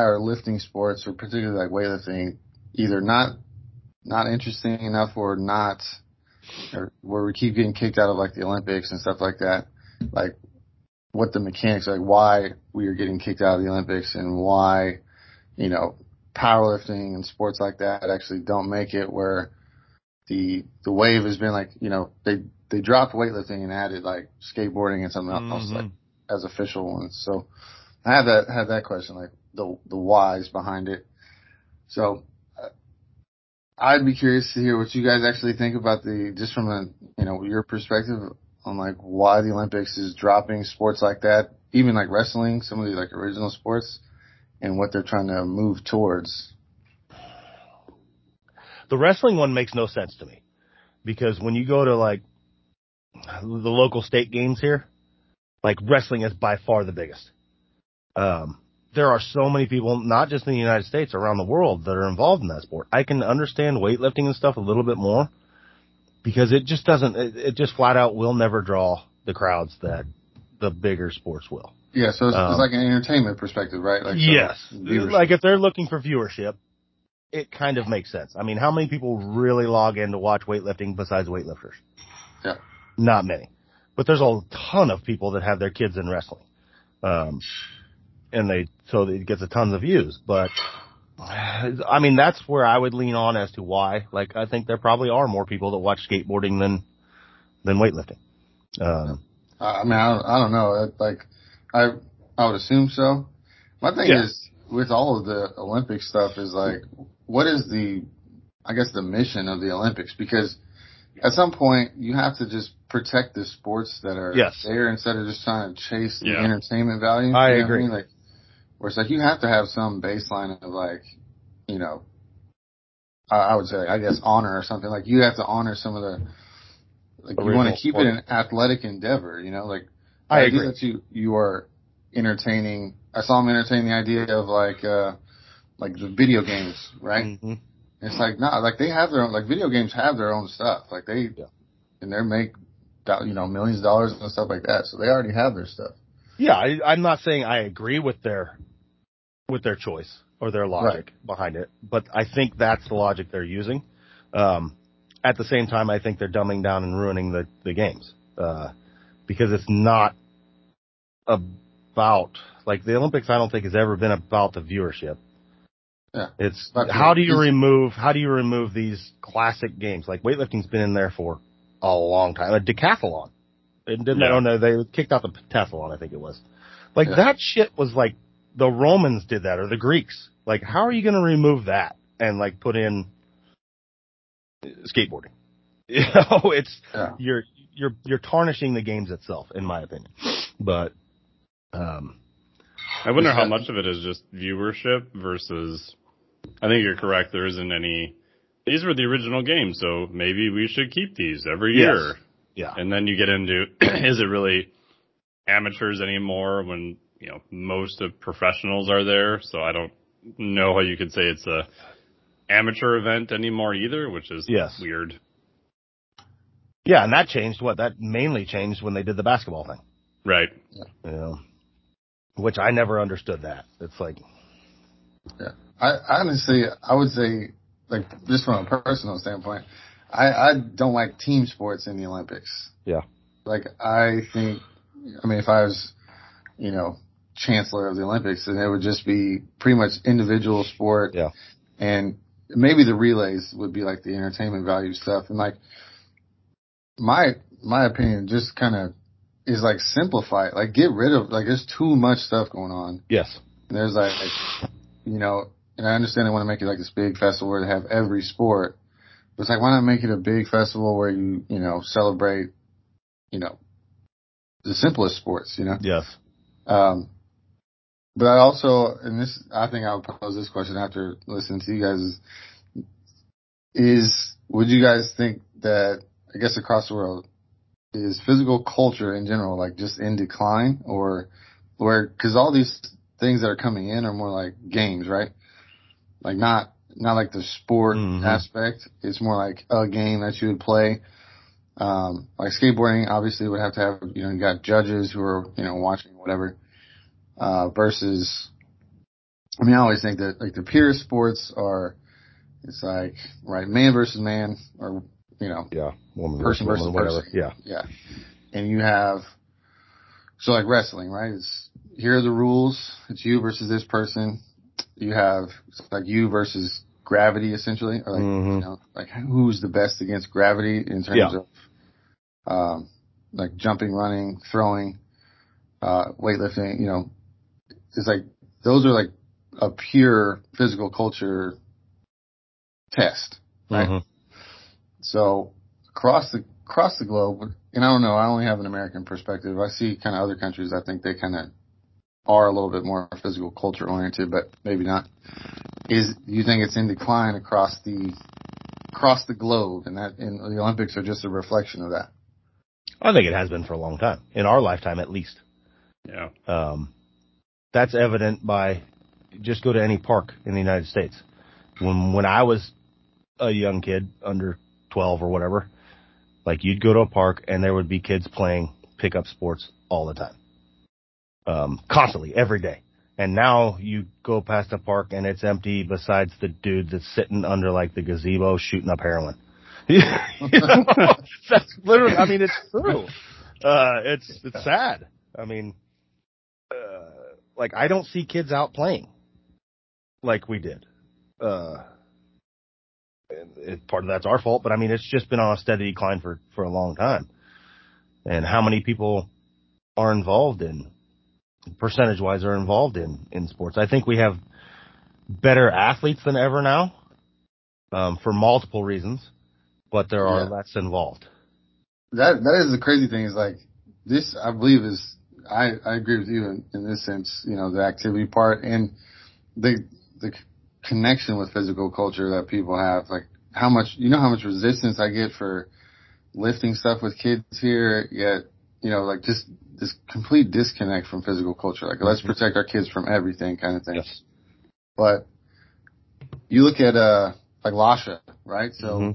are lifting sports, or particularly like weightlifting, either not interesting enough or not, or where we keep getting kicked out of like the Olympics and stuff like that, like what the mechanics, like why we are getting kicked out of the Olympics and why, you know, powerlifting and sports like that actually don't make it, where the wave has been like, you know, they dropped weightlifting and added like skateboarding and something else like as official ones. So I have that question, like the whys behind it. So I'd be curious to hear what you guys actually think about just from a, you know, your perspective on like why the Olympics is dropping sports like that, even like wrestling, some of the like original sports, and what they're trying to move towards. The wrestling one makes no sense to me, because when you go to like the local state games here, like wrestling is by far the biggest. There are so many people, not just in the United States, around the world, that are involved in that sport. I can understand weightlifting and stuff a little bit more, because it just doesn't, it just flat out will never draw the crowds that the bigger sports will. Yeah, so it's like an entertainment perspective, right? Like, so yes. Like if they're looking for viewership, it kind of makes sense. I mean, how many people really log in to watch weightlifting besides weightlifters? Yeah. Not many. But there's a ton of people that have their kids in wrestling. So it gets a ton of views. But, I mean, that's where I would lean on as to why. Like, I think there probably are more people that watch skateboarding than weightlifting. I mean, I don't know. Like, I would assume so. My thing is, with all of the Olympic stuff, is like, what is the mission of the Olympics? Because at some point, you have to just protect the sports that are there, instead of just trying to chase the entertainment value. I agree. I mean? Like, where it's like, you have to have some baseline of like, you know, I would say, I guess, honor or something. Like, you have to honor some of the, like, you want to keep it an athletic endeavor, you know, like, I agree that you are entertaining. I saw him entertain the idea of like the video games, right? Mm-hmm. It's like, nah, like they have their own, like video games have their own stuff. Like they, and they make, you know, millions of dollars and stuff like that. So they already have their stuff. Yeah. I'm not saying I agree with their choice or their logic behind it, but I think that's the logic they're using. At the same time, I think they're dumbing down and ruining the games, because it's not about, like, the Olympics, I don't think has ever been about the viewership. Yeah. It's how do you remove these classic games? Like, weightlifting's been in there for a long time. Like decathlon. They kicked out the pentathlon, I think it was. Like that shit was like the Romans did that, or the Greeks. Like, how are you going to remove that and like put in skateboarding? You know, it's you're tarnishing the games itself, in my opinion. But I wonder how much of it is just viewership versus, I think you're correct, there isn't any, these were the original games, so maybe we should keep these every year. Yeah. And then you get into, is it really amateurs anymore when, you know, most of professionals are there? So I don't know how you could say it's a amateur event anymore either, which is weird. Yeah, and that changed that mainly changed when they did the basketball thing. Right. Yeah. You know, which I never understood that. It's like, I honestly, I would say, like, just from a personal standpoint, I don't like team sports in the Olympics. Yeah. Like, I think, I mean, if I was, you know, chancellor of the Olympics, then it would just be pretty much individual sport. Yeah. And maybe the relays would be like the entertainment value stuff. And like, my opinion just kind of is like simplify it. Like, get rid of, like, there's too much stuff going on. Yes. And there's like, you know, and I understand they want to make it like this big festival where they have every sport, but it's like, why not make it a big festival where you know, celebrate, you know, the simplest sports, you know? Yes. But I also, and this, I think I would pose this question after listening to you guys is would you guys think that, I guess across the world, is physical culture in general, like, just in decline, or where, cause all these things that are coming in are more like games, right? Like not like the sport aspect. It's more like a game that you would play. Like skateboarding obviously would have to have, you know, you got judges who are, you know, watching whatever, versus, I mean, I always think that like the peer sports are, it's like, right, man versus man, or, you know, yeah, woman person versus woman, whatever. Person. Yeah. Yeah. And you have, so like wrestling, right? It's, here are the rules. It's you versus this person. You have, it's like you versus gravity, essentially, or like, you know, like who's the best against gravity in terms of, like jumping, running, throwing, weightlifting, you know, it's like, those are like a pure physical culture test, right? So across the globe, and I don't know, I only have an American perspective. I see kind of other countries, I think they kind of are a little bit more physical culture oriented, but maybe not. Is, you think it's in decline across the globe, and that, and the Olympics are just a reflection of that? I think it has been for a long time, in our lifetime at least. Yeah. That's evident by, just go to any park in the United States. When I was a young kid, under 12 or whatever, like you'd go to a park and there would be kids playing pickup sports all the time. Constantly, every day. And now you go past a park and it's empty besides the dude that's sitting under like the gazebo shooting up heroin. You know? That's literally, I mean, it's true. It's sad. I mean, like I don't see kids out playing like we did. Part of that's our fault, but I mean, it's just been on a steady decline for a long time. And how many people are involved in, percentage-wise, are involved in sports? I think we have better athletes than ever now, for multiple reasons, but there are less involved. That is the crazy thing, is like this, I believe, is, I agree with you in this sense, you know, the activity part and the connection with physical culture that people have, like how much resistance I get for lifting stuff with kids here, yet, you know, like just this complete disconnect from physical culture, like let's protect our kids from everything kind of thing. Yes. But you look at like Lasha, right? So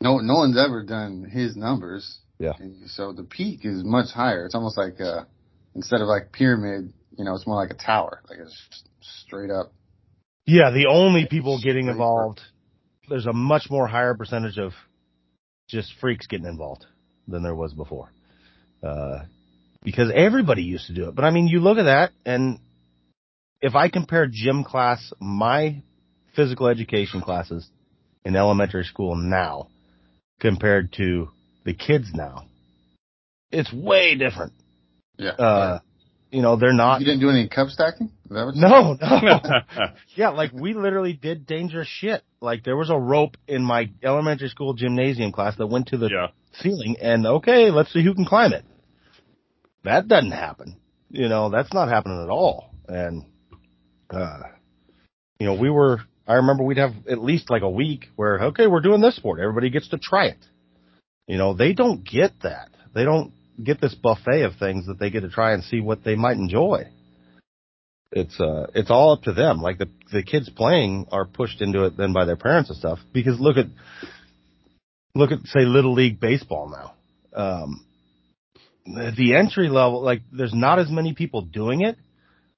no one's ever done his numbers. Yeah. And so the peak is much higher. It's almost like instead of like pyramid, you know, it's more like a tower, like it's just straight up. Yeah, the only people getting involved, there's a much more higher percentage of just freaks getting involved than there was before. Because everybody used to do it. But, I mean, you look at that, and if I compare gym class, my physical education classes in elementary school now compared to the kids now, it's way different. Yeah. You know, they're not. You didn't do any cup stacking? Is that what you No. Yeah, like we literally did dangerous shit. Like there was a rope in my elementary school gymnasium class that went to the ceiling, and okay, let's see who can climb it. That doesn't happen. You know, that's not happening at all. And, you know, I remember we'd have at least like a week where, okay, we're doing this sport. Everybody gets to try it. You know, they don't get that. They don't get this buffet of things that they get to try and see what they might enjoy. It's all up to them. Like the kids playing are pushed into it then by their parents and stuff, because look at say Little League baseball now. The entry level, like there's not as many people doing it,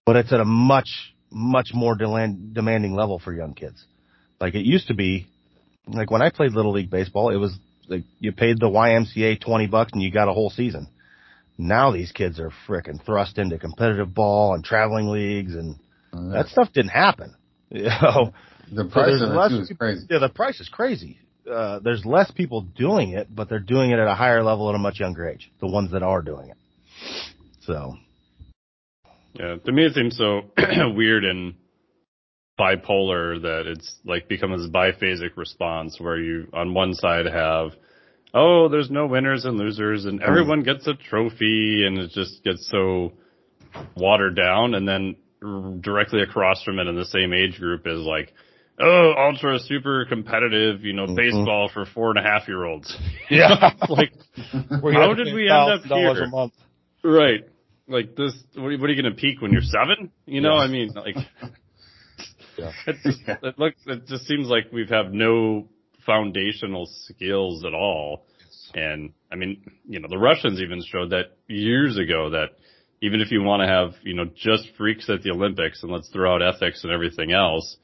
but it's at a much, much more demanding level for young kids. Like it used to be, like when I played Little League baseball, it was like you paid the YMCA $20 and you got a whole season. Now these kids are frickin' thrust into competitive ball and traveling leagues, and that stuff didn't happen. You know? The price is crazy. Yeah, the price is crazy. There's less people doing it, but they're doing it at a higher level at a much younger age, the ones that are doing it. So. Yeah, to me it seems so weird and bipolar that it's like become this biphasic response where you on one side have, oh, there's no winners and losers, and everyone gets a trophy, and it just gets so watered down. And then directly across from it in the same age group is like, oh, ultra super competitive, you know, baseball for 4.5-year-olds. Yeah. Like, how did we end up here? A month. Right. Like this, what are you going to peak when you're 7? You know, I mean, like, it just seems like we have no foundational skills at all And I mean, you know, the Russians even showed that years ago that even if you want to have, you know, just freaks at the Olympics and let's throw out ethics and everything else,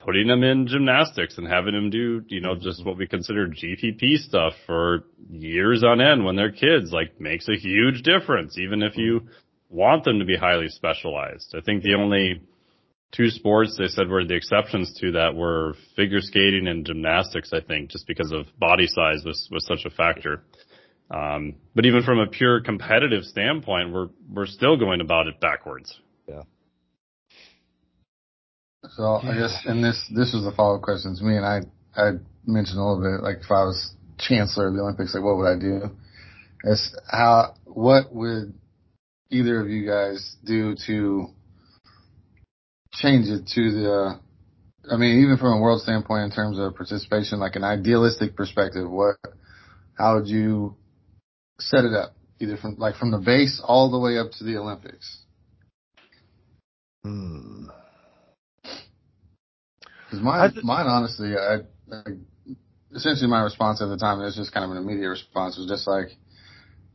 putting them in gymnastics and having them do, you know, just what we consider GPP stuff for years on end when they're kids, like, makes a huge difference, even if you want them to be highly specialized. I think the only two sports they said were the exceptions to that were figure skating and gymnastics, I think, just because of body size was such a factor. But even from a pure competitive standpoint, we're still going about it backwards. Yeah. So I guess, and this was the follow-up question to me, and I mentioned a little bit, like, if I was chancellor of the Olympics, like, what would I do? It's what would either of you guys do to change it to the, I mean, even from a world standpoint in terms of participation, like an idealistic perspective, how would you set it up? Either from the base all the way up to the Olympics? Hmm. Because mine, honestly, essentially my response at the time, it was just kind of an immediate response, was just like,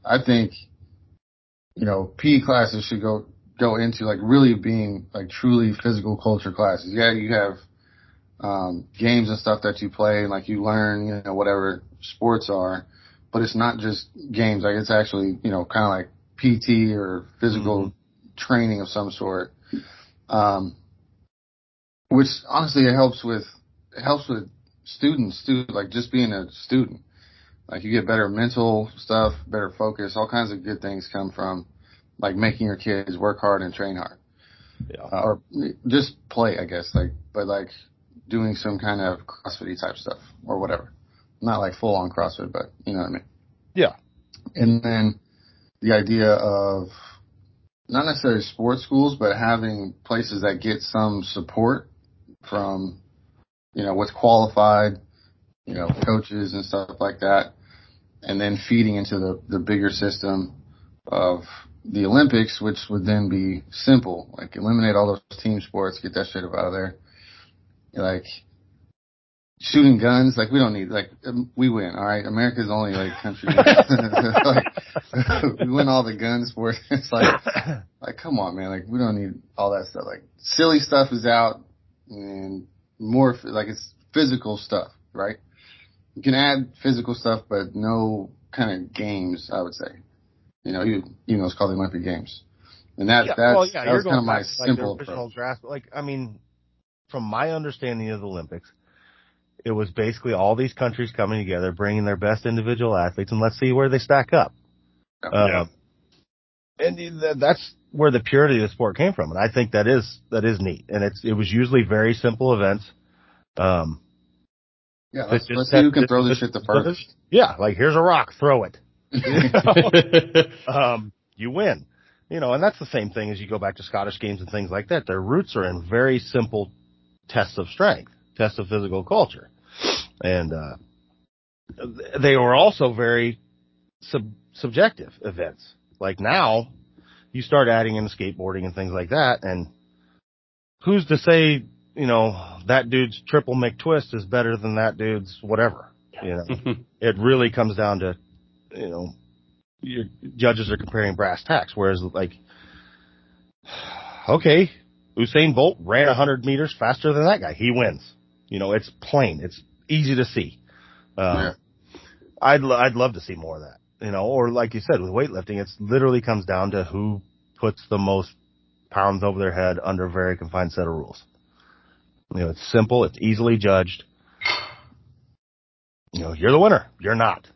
I think, you know, PE classes should go into, like, really being, like, truly physical culture classes. Yeah, you have games and stuff that you play, and, like, you learn, you know, whatever sports are, but it's not just games. Like, it's actually, you know, kind of like PT or physical training of some sort. Which honestly it helps with students too, like just being a student. Like you get better mental stuff, better focus, all kinds of good things come from like making your kids work hard and train hard. Yeah. Or just play, I guess, like, but like doing some kind of CrossFit-y type stuff or whatever. Not like full on CrossFit, but you know what I mean? Yeah. And then the idea of not necessarily sports schools, but having places that get some support from, you know, what's qualified, you know, coaches and stuff like that. And then feeding into the bigger system of the Olympics, which would then be simple, like eliminate all those team sports, get that shit up out of there. Like shooting guns, like we don't need, like we win. All right. America's the only like country. Like, we win all the gun sports. It's like, come on, man. Like we don't need all that stuff. Like silly stuff is out and more like it's physical stuff, right? You can add physical stuff, but no kind of games, I would say, you know, even though it's called the Olympic Games. And that was kind of my simple approach. Draft, like, I mean, from my understanding of the Olympics, it was basically all these countries coming together, bringing their best individual athletes, and let's see where they stack up. Yeah. And that's where the purity of the sport came from, and I think that is neat. And it was usually very simple events. Yeah, let's see who can throw this shit the furthest. Yeah, like here's a rock, throw it. You win. You know, and that's the same thing as you go back to Scottish games and things like that. Their roots are in very simple tests of strength. Test of physical culture. And they were also very subjective events. Like now you start adding in skateboarding and things like that, and who's to say, you know, that dude's triple McTwist is better than that dude's whatever. You know, it really comes down to, you know, your judges are comparing brass tacks, whereas like, okay, Usain Bolt ran 100 meters faster than that guy. He wins. You know, it's plain. It's easy to see. Yeah. I'd love to see more of that, you know, or like you said, with weightlifting, it literally comes down to who puts the most pounds over their head under a very confined set of rules. You know, it's simple. It's easily judged. You know, you're the winner. You're not.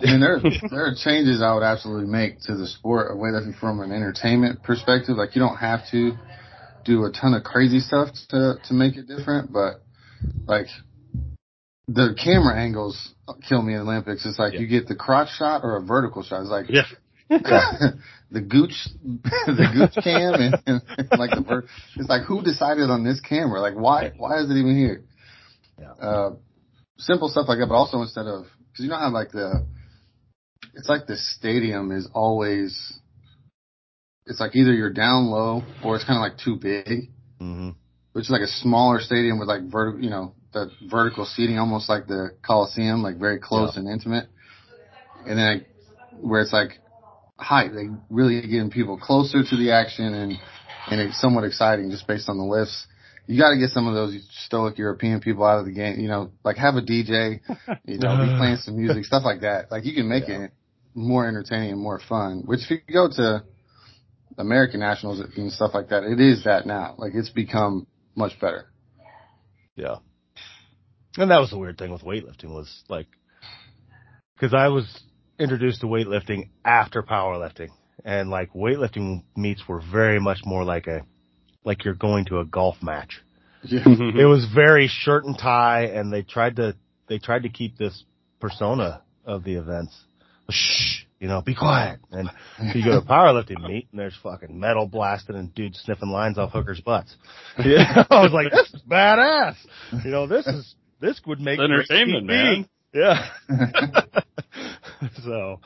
And there are changes I would absolutely make to the sport of weightlifting from an entertainment perspective. Like you don't have to do a ton of crazy stuff to make it different, but like the camera angles kill me in Olympics. It's like you get the crotch shot or a vertical shot. It's like the gooch cam and like it's like who decided on this camera? Like why is it even here? Yeah. Simple stuff like that, but also instead of, because you know how like it's like the stadium is always. It's like either you're down low or it's kind of like too big, which is like a smaller stadium with like you know, the vertical seating, almost like the Coliseum, like very close and intimate. and then where it's like hype, like really getting people closer to the action, and it's somewhat exciting just based on the lifts. You got to get some of those stoic European people out of the game, you know, like have a DJ, you know, be playing some music, stuff like that. Like you can make it more entertaining and more fun, which if you go to American nationals and stuff like that, it is that now. Like it's become much better. Yeah. And that was the weird thing with weightlifting was like, because I was introduced to weightlifting after powerlifting, and like weightlifting meets were very much more like like you're going to a golf match. Yeah. It was very shirt and tie, and they tried to keep this persona of the events. Shh, you know, be quiet. And you go to a powerlifting meet, and there's fucking metal blasting and dudes sniffing lines off hookers' butts. Yeah. I was like, this is badass. You know, this would make entertainment, man. Yeah. So,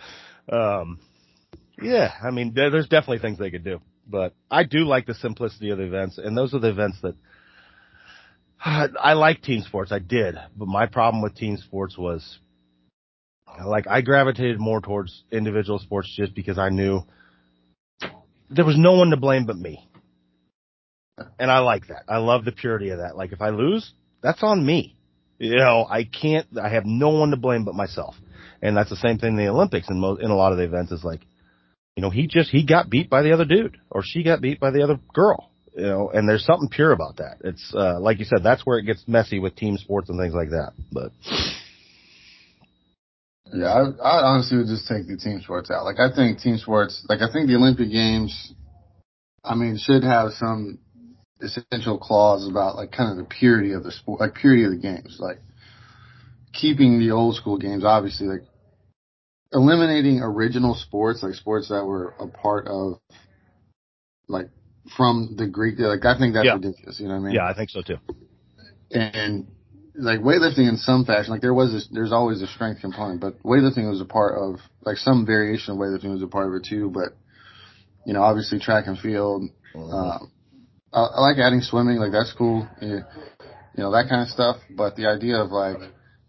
yeah, I mean, there's definitely things they could do. But I do like the simplicity of the events, and those are the events that I like team sports. I did, but my problem with team sports was, like, I gravitated more towards individual sports just because I knew there was no one to blame but me. And I like that. I love the purity of that. Like, if I lose, that's on me. You know, I have no one to blame but myself. And that's the same thing in the Olympics and in a lot of the events is like, you know, he got beat by the other dude, or she got beat by the other girl, you know, and there's something pure about that. It's, like you said, that's where it gets messy with team sports and things like that, but. Yeah, I honestly would just take the team sports out. Like, I think team sports, like, I think the Olympic Games, I mean, should have some essential clause about, like, kind of the purity of the sport, like, purity of the games, like, keeping the old school games, obviously, like, eliminating original sports, like sports that were a part of, like, from the Greek, like, I think that's ridiculous, you know what I mean? Yeah, I think so too. And, like, weightlifting in some fashion, like, there's always a strength component, but weightlifting was a part of, like, some variation of weightlifting was a part of it too, but, you know, obviously track and field, I like adding swimming, like, that's cool, you know, that kind of stuff, but the idea of, like,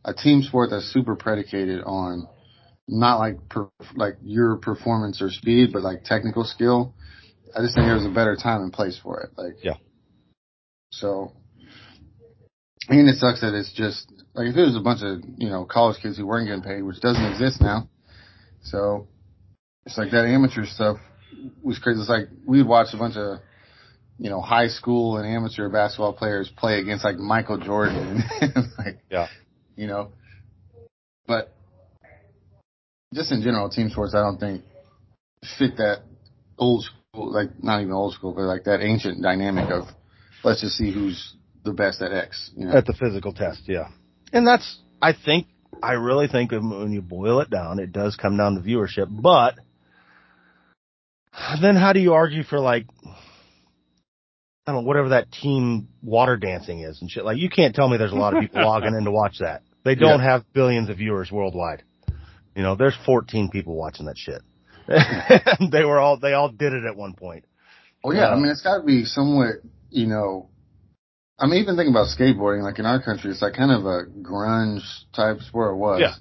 a team sport that's super predicated on not like your performance or speed, but like technical skill. I just think there's a better time and place for it. Like, yeah. So, and it sucks that it's just like if it was a bunch of, you know, college kids who weren't getting paid, which doesn't exist now. So it's like that amateur stuff was crazy. It's like we'd watch a bunch of, you know, high school and amateur basketball players play against like Michael Jordan. Like, yeah. You know, but just in general, team sports, I don't think fit that old school, like not even old school, but like that ancient dynamic of let's just see who's the best at X. You know? At the physical test, yeah. And that's, I really think when you boil it down, it does come down to viewership. But then how do you argue for like, I don't know, whatever that team water dancing is and shit? Like you can't tell me there's a lot of people logging in to watch that. They don't have billions of viewers worldwide. You know, there's 14 people watching that shit. And they all did it at one point. Oh yeah, I mean, it's gotta be somewhat, you know, I mean, even thinking about skateboarding, like in our country, it's like kind of a grunge type sport it was. Yeah.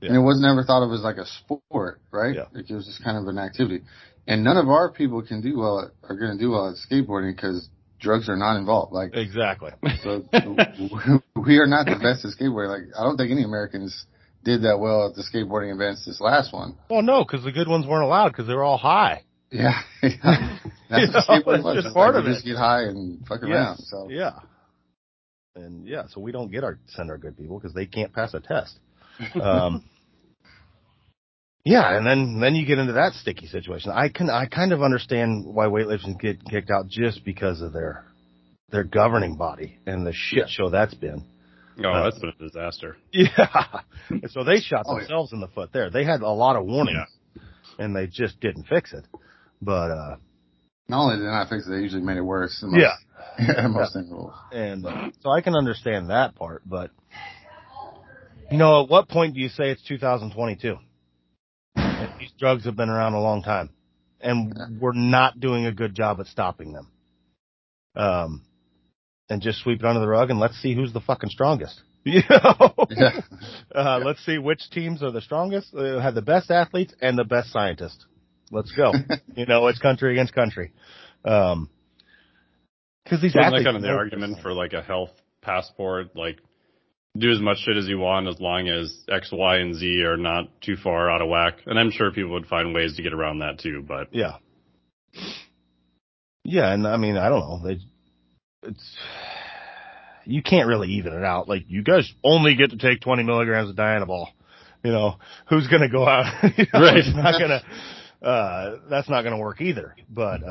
Yeah. And it was never thought of as like a sport, right? Yeah. Like it was just kind of an activity. And none of our people are gonna do well at skateboarding because drugs are not involved. Like, exactly. So we are not the best at skateboarding. Like, I don't think any Americans did that well at the skateboarding events this last one. Well, no, because the good ones weren't allowed because they were all high. Yeah. That's what skateboarding was. Just part of it. Just get high and fuck around. So. Yeah. And, yeah, so we don't send our good people because they can't pass a test. Yeah, and then you get into that sticky situation. I kind of understand why weightlifting get kicked out just because of their governing body and the shit show that's been. Oh, that's been a disaster. Yeah. And so they shot themselves in the foot there. They had a lot of warnings, and they just didn't fix it. But not only did they not fix it, they usually made it worse. Most things rules. And so I can understand that part, but you know, at what point do you say it's 2022? And these drugs have been around a long time, and we're not doing a good job at stopping them. And just sweep it under the rug and let's see who's the fucking strongest. You know? Let's see which teams are the strongest, have the best athletes and the best scientists. Let's go. You know, it's country against country. Cause these athletes, kind of the argument for like a health passport, like do as much shit as you want as long as X, Y, and Z are not too far out of whack. And I'm sure people would find ways to get around that too, but yeah. Yeah. And I mean, I don't know. It's, you can't really even it out. Like, you guys only get to take 20 milligrams of Dianabol. You know, who's going to go out? You know, right. It's not going to, that's not going to work either. But,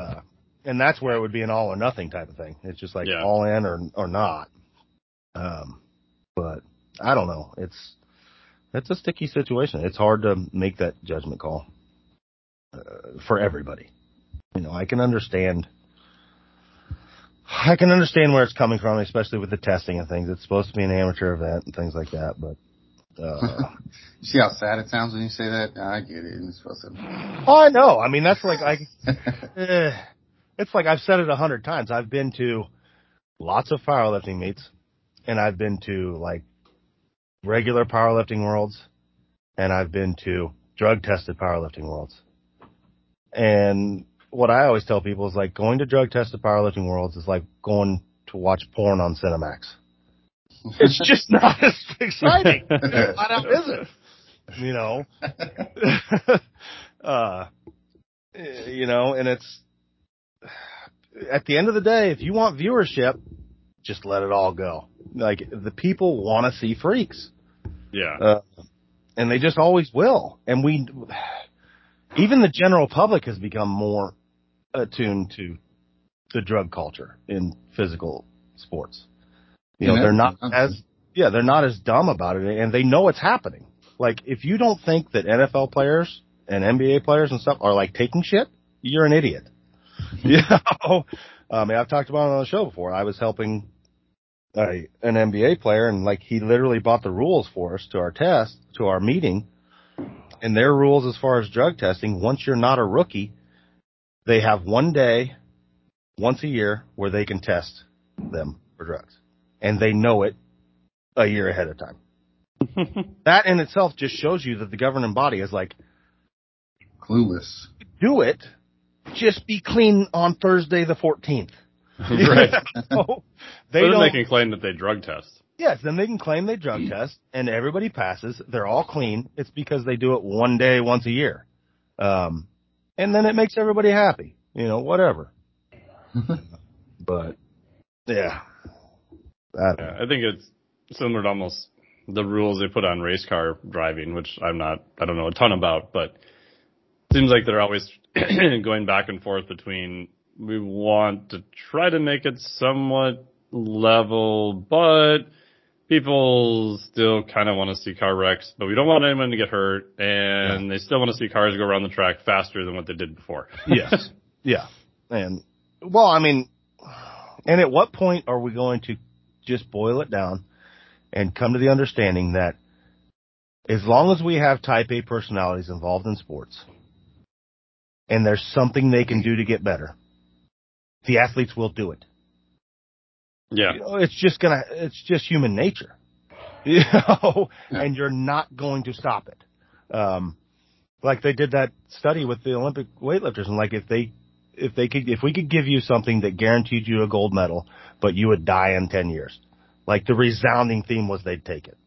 and that's where it would be an all or nothing type of thing. It's just like all in or not. But I don't know. It's a sticky situation. It's hard to make that judgment call for everybody. You know, I can understand where it's coming from, especially with the testing and things. It's supposed to be an amateur event and things like that, but you see how sad it sounds when you say that? No, I get it. It's supposed to. Oh, I know. I mean, that's like it's like I've said it 100 times. I've been to lots of powerlifting meets, and I've been to like regular powerlifting worlds, and I've been to drug-tested powerlifting worlds, and what I always tell people is like going to drug-tested powerlifting worlds is like going to watch porn on Cinemax. It's just not as exciting. Why not visit? You know, you know, and it's at the end of the day, if you want viewership, just let it all go. Like the people want to see freaks. Yeah. And they just always will. And we, even the general public has become more attuned to the drug culture in physical sports. You know, they're not as dumb about it, and they know it's happening. Like, if you don't think that NFL players and NBA players and stuff are like taking shit, you're an idiot. You know, I mean, I've talked about it on the show before. I was helping an NBA player, and like he literally bought the rules for us to our test, to our meeting. And their rules as far as drug testing, once you're not a rookie, they have one day, once a year, where they can test them for drugs. And they know it a year ahead of time. That in itself just shows you that the governing body is like clueless. Do it. Just be clean on Thursday the 14th. Right. So they can claim that they drug test. Yes, then they can claim they drug test, and everybody passes. They're all clean. It's because they do it one day, once a year. And then it makes everybody happy. You know, whatever. But, yeah. I think it's similar to almost the rules they put on race car driving, which I don't know a ton about, but it seems like they're always going back and forth between we want to try to make it somewhat level, but people still kind of want to see car wrecks, but we don't want anyone to get hurt, and they still want to see cars go around the track faster than what they did before. Yes. Yeah. And, well, I mean, and at what point are we going to just boil it down and come to the understanding that as long as we have type A personalities involved in sports and there's something they can do to get better, the athletes will do it. Yeah, you know, it's just human nature, you know, and you're not going to stop it. Like they did that study with the Olympic weightlifters, and like if we could give you something that guaranteed you a gold medal, but you would die in 10 years, like the resounding theme was they'd take it.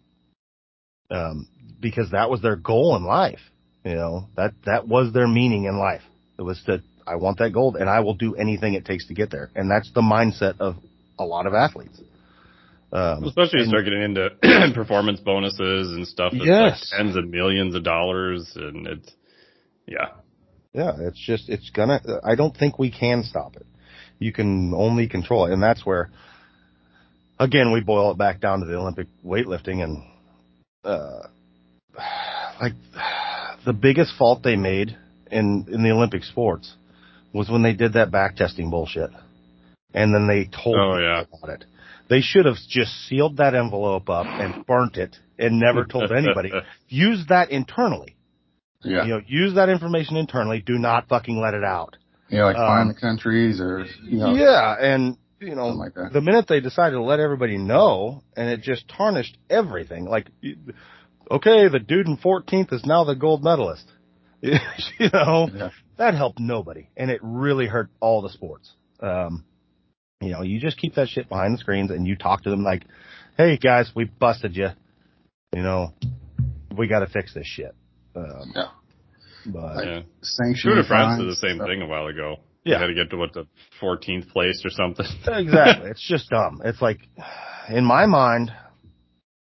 Because that was their goal in life. You know, that was their meaning in life. It was that I want that gold and I will do anything it takes to get there. And that's the mindset of a lot of athletes. Especially you start getting into performance bonuses and stuff. That's like tens of millions of dollars. And it's, yeah, it's just, I don't think we can stop it. You can only control it. And that's where, again, we boil it back down to the Olympic weightlifting and, like the biggest fault they made in the Olympic sports was when they did that back testing bullshit. And then they told people about it. They should have just sealed that envelope up and burnt it and never told anybody. Use that internally. Yeah. You know, use that information internally. Do not fucking let it out. Yeah, like find the countries or, you know. Yeah, and you know, like the minute they decided to let everybody know, and it just tarnished everything. Like, okay, the dude in 14th is now the gold medalist. You know, yeah. That helped nobody, and it really hurt all the sports. You know, you just keep that shit behind the screens, and you talk to them like, hey, guys, we busted you. You know, we got to fix this shit. Yeah. But yeah. Tour de France did the same thing a while ago. Yeah. You had to get to, what, the 14th place or something. Exactly. It's just dumb. It's like, in my mind,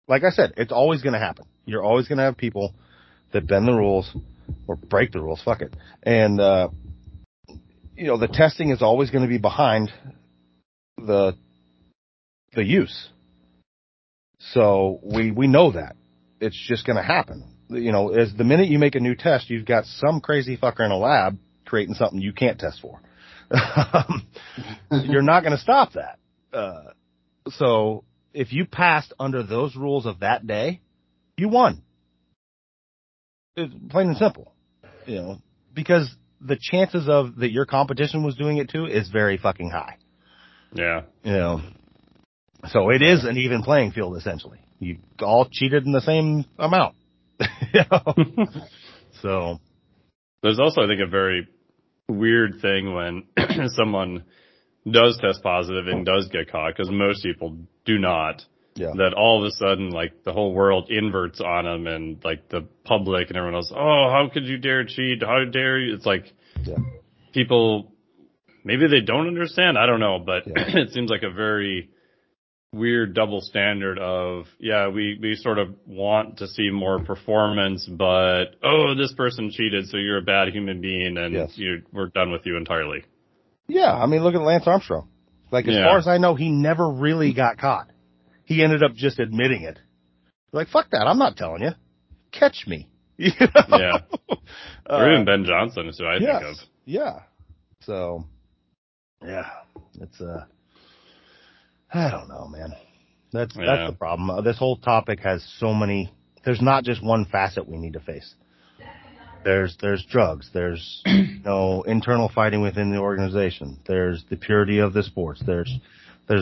like I said, it's always going to happen. You're always going to have people that bend the rules or break the rules. Fuck it. And, you know, the testing is always going to be behind the use. So we know that. It's just going to happen. You know, as the minute you make a new test, you've got some crazy fucker in a lab creating something you can't test for. You're not going to stop that. So if you passed under those rules of that day, you won. It's plain and simple, you know, because the chances of that your competition was doing it too is very fucking high. Yeah. You know, so it is an even playing field, essentially. You all cheated in the same amount. You know? So there's also, I think, a very weird thing when someone does test positive and does get caught, because most people do not. Yeah. That all of a sudden, like, the whole world inverts on them, and like the public and everyone else. Oh, how could you dare cheat? How dare you? It's like, yeah. People, maybe they don't understand. I don't know, but yeah. It seems like a very weird double standard of, yeah, we sort of want to see more performance, but, oh, this person cheated, so you're a bad human being, and yes. We're done with you entirely. Yeah, I mean, look at Lance Armstrong. Like, as far as I know, he never really got caught. He ended up just admitting it. Like, fuck that, I'm not telling you. Catch me. You know? Yeah. Or even Ben Johnson is who I think of. Yeah. So, yeah, it's, I don't know, man. That's the problem. This whole topic has so many. There's not just one facet we need to face. There's drugs. There's internal fighting within the organization. There's the purity of the sports. There's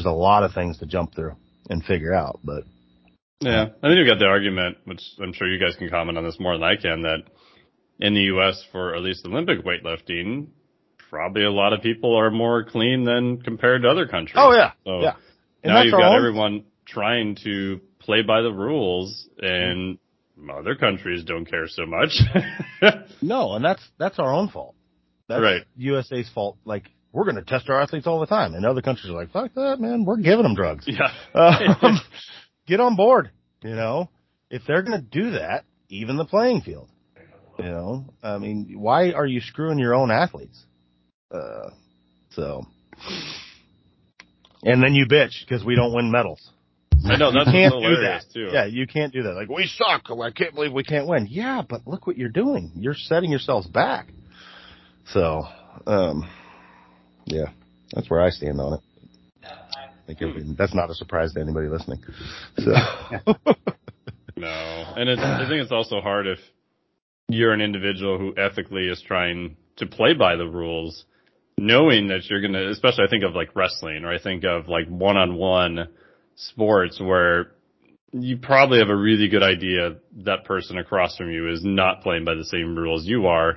a lot of things to jump through and figure out. But yeah, I think you've got the argument, which I'm sure you guys can comment on this more than I can, that in the U.S. for at least Olympic weightlifting, probably a lot of people are more clean than compared to other countries. Oh yeah, so, yeah. And now you've got everyone trying to play by the rules, and other countries don't care so much. No, and that's our own fault. That's right. USA's fault. Like, we're going to test our athletes all the time, and other countries are like, fuck that, man. We're giving them drugs. Yeah. Get on board. You know, if they're going to do that, even the playing field. You know, I mean, why are you screwing your own athletes? So. And then you bitch because we don't win medals. I know, that's hilarious, too. Yeah, you can't do that. Like, we suck. I can't believe we can't win. Yeah, but look what you're doing. You're setting yourselves back. So, yeah, that's where I stand on it. I think that's not a surprise to anybody listening. So. No. And I think it's also hard if you're an individual who ethically is trying to play by the rules, knowing that you're going to, especially I think of like wrestling, or I think of like one-on-one sports where you probably have a really good idea that person across from you is not playing by the same rules you are,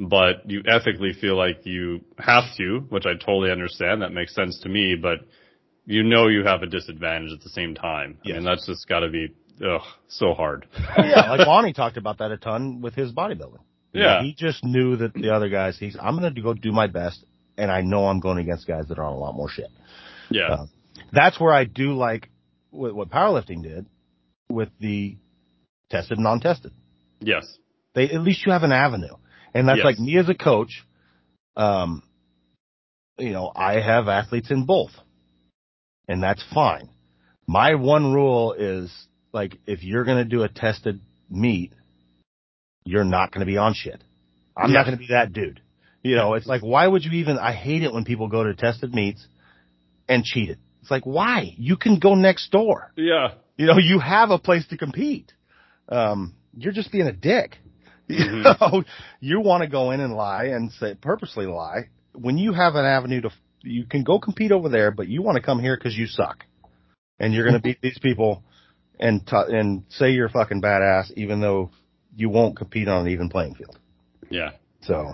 but you ethically feel like you have to, which I totally understand. That makes sense to me, but you know you have a disadvantage at the same time. Yes. I mean, that's just got to be so hard. Yeah, like Lonnie talked about that a ton with his bodybuilding. Yeah, he just knew that the other guys, I'm going to go do my best, and I know I'm going against guys that are on a lot more shit. Yeah. That's where I do like what powerlifting did with the tested and non-tested. Yes. At least you have an avenue. And that's like me as a coach, you know, I have athletes in both, and that's fine. My one rule is, like, if you're going to do a tested meet, you're not going to be on shit. I'm not going to be that dude. You know, it's like, why would you even, I hate it when people go to tested meets and cheat it. It's like, why? You can go next door. Yeah. You know, you have a place to compete. You're just being a dick. Mm-hmm. You know, you want to go in and lie and say, purposely lie when you have an avenue to you can go compete over there, but you want to come here because you suck. And you're going to beat these people and say you're fucking badass, even though you won't compete on an even playing field. Yeah. So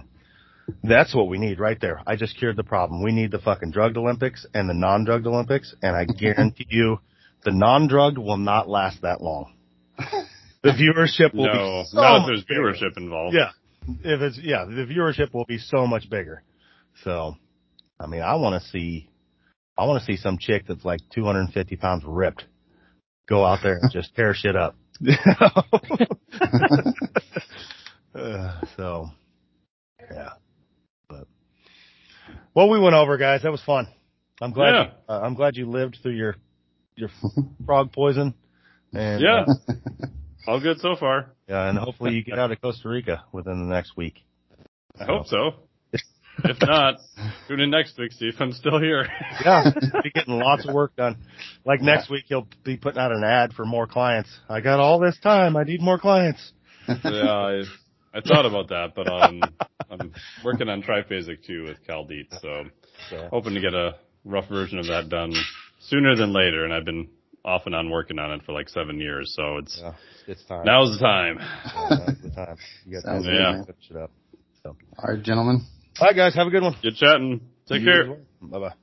that's what we need right there. I just cured the problem. We need the fucking drugged Olympics and the non-drugged Olympics. And I guarantee you the non-drugged will not last that long. The viewership will be so not if there's viewership involved. Yeah. The viewership will be so much bigger. So, I mean, I want to see some chick that's like 250 pounds ripped go out there and just tear shit up. So, yeah. But well, we went over, guys. That was fun. I'm glad. Yeah. I'm glad you lived through your frog poison. And, yeah. All good so far. Yeah, and hopefully you get out of Costa Rica within the next week. I hope so. If not, tune in next week, see if I'm still here. Yeah, be getting lots of work done. Like next week, you'll be putting out an ad for more clients. I got all this time. I need more clients. Yeah, I thought about that, but I'm working on Triphasic, too, with Caldeet, so hoping to get a rough version of that done sooner than later, and I've been off and on working on it for like 7 years, so it's time. Now's the time. Now's the time. You got to finish it up. So. All right, gentlemen. All right, guys. Have a good one. Good chatting. Take care. Bye-bye.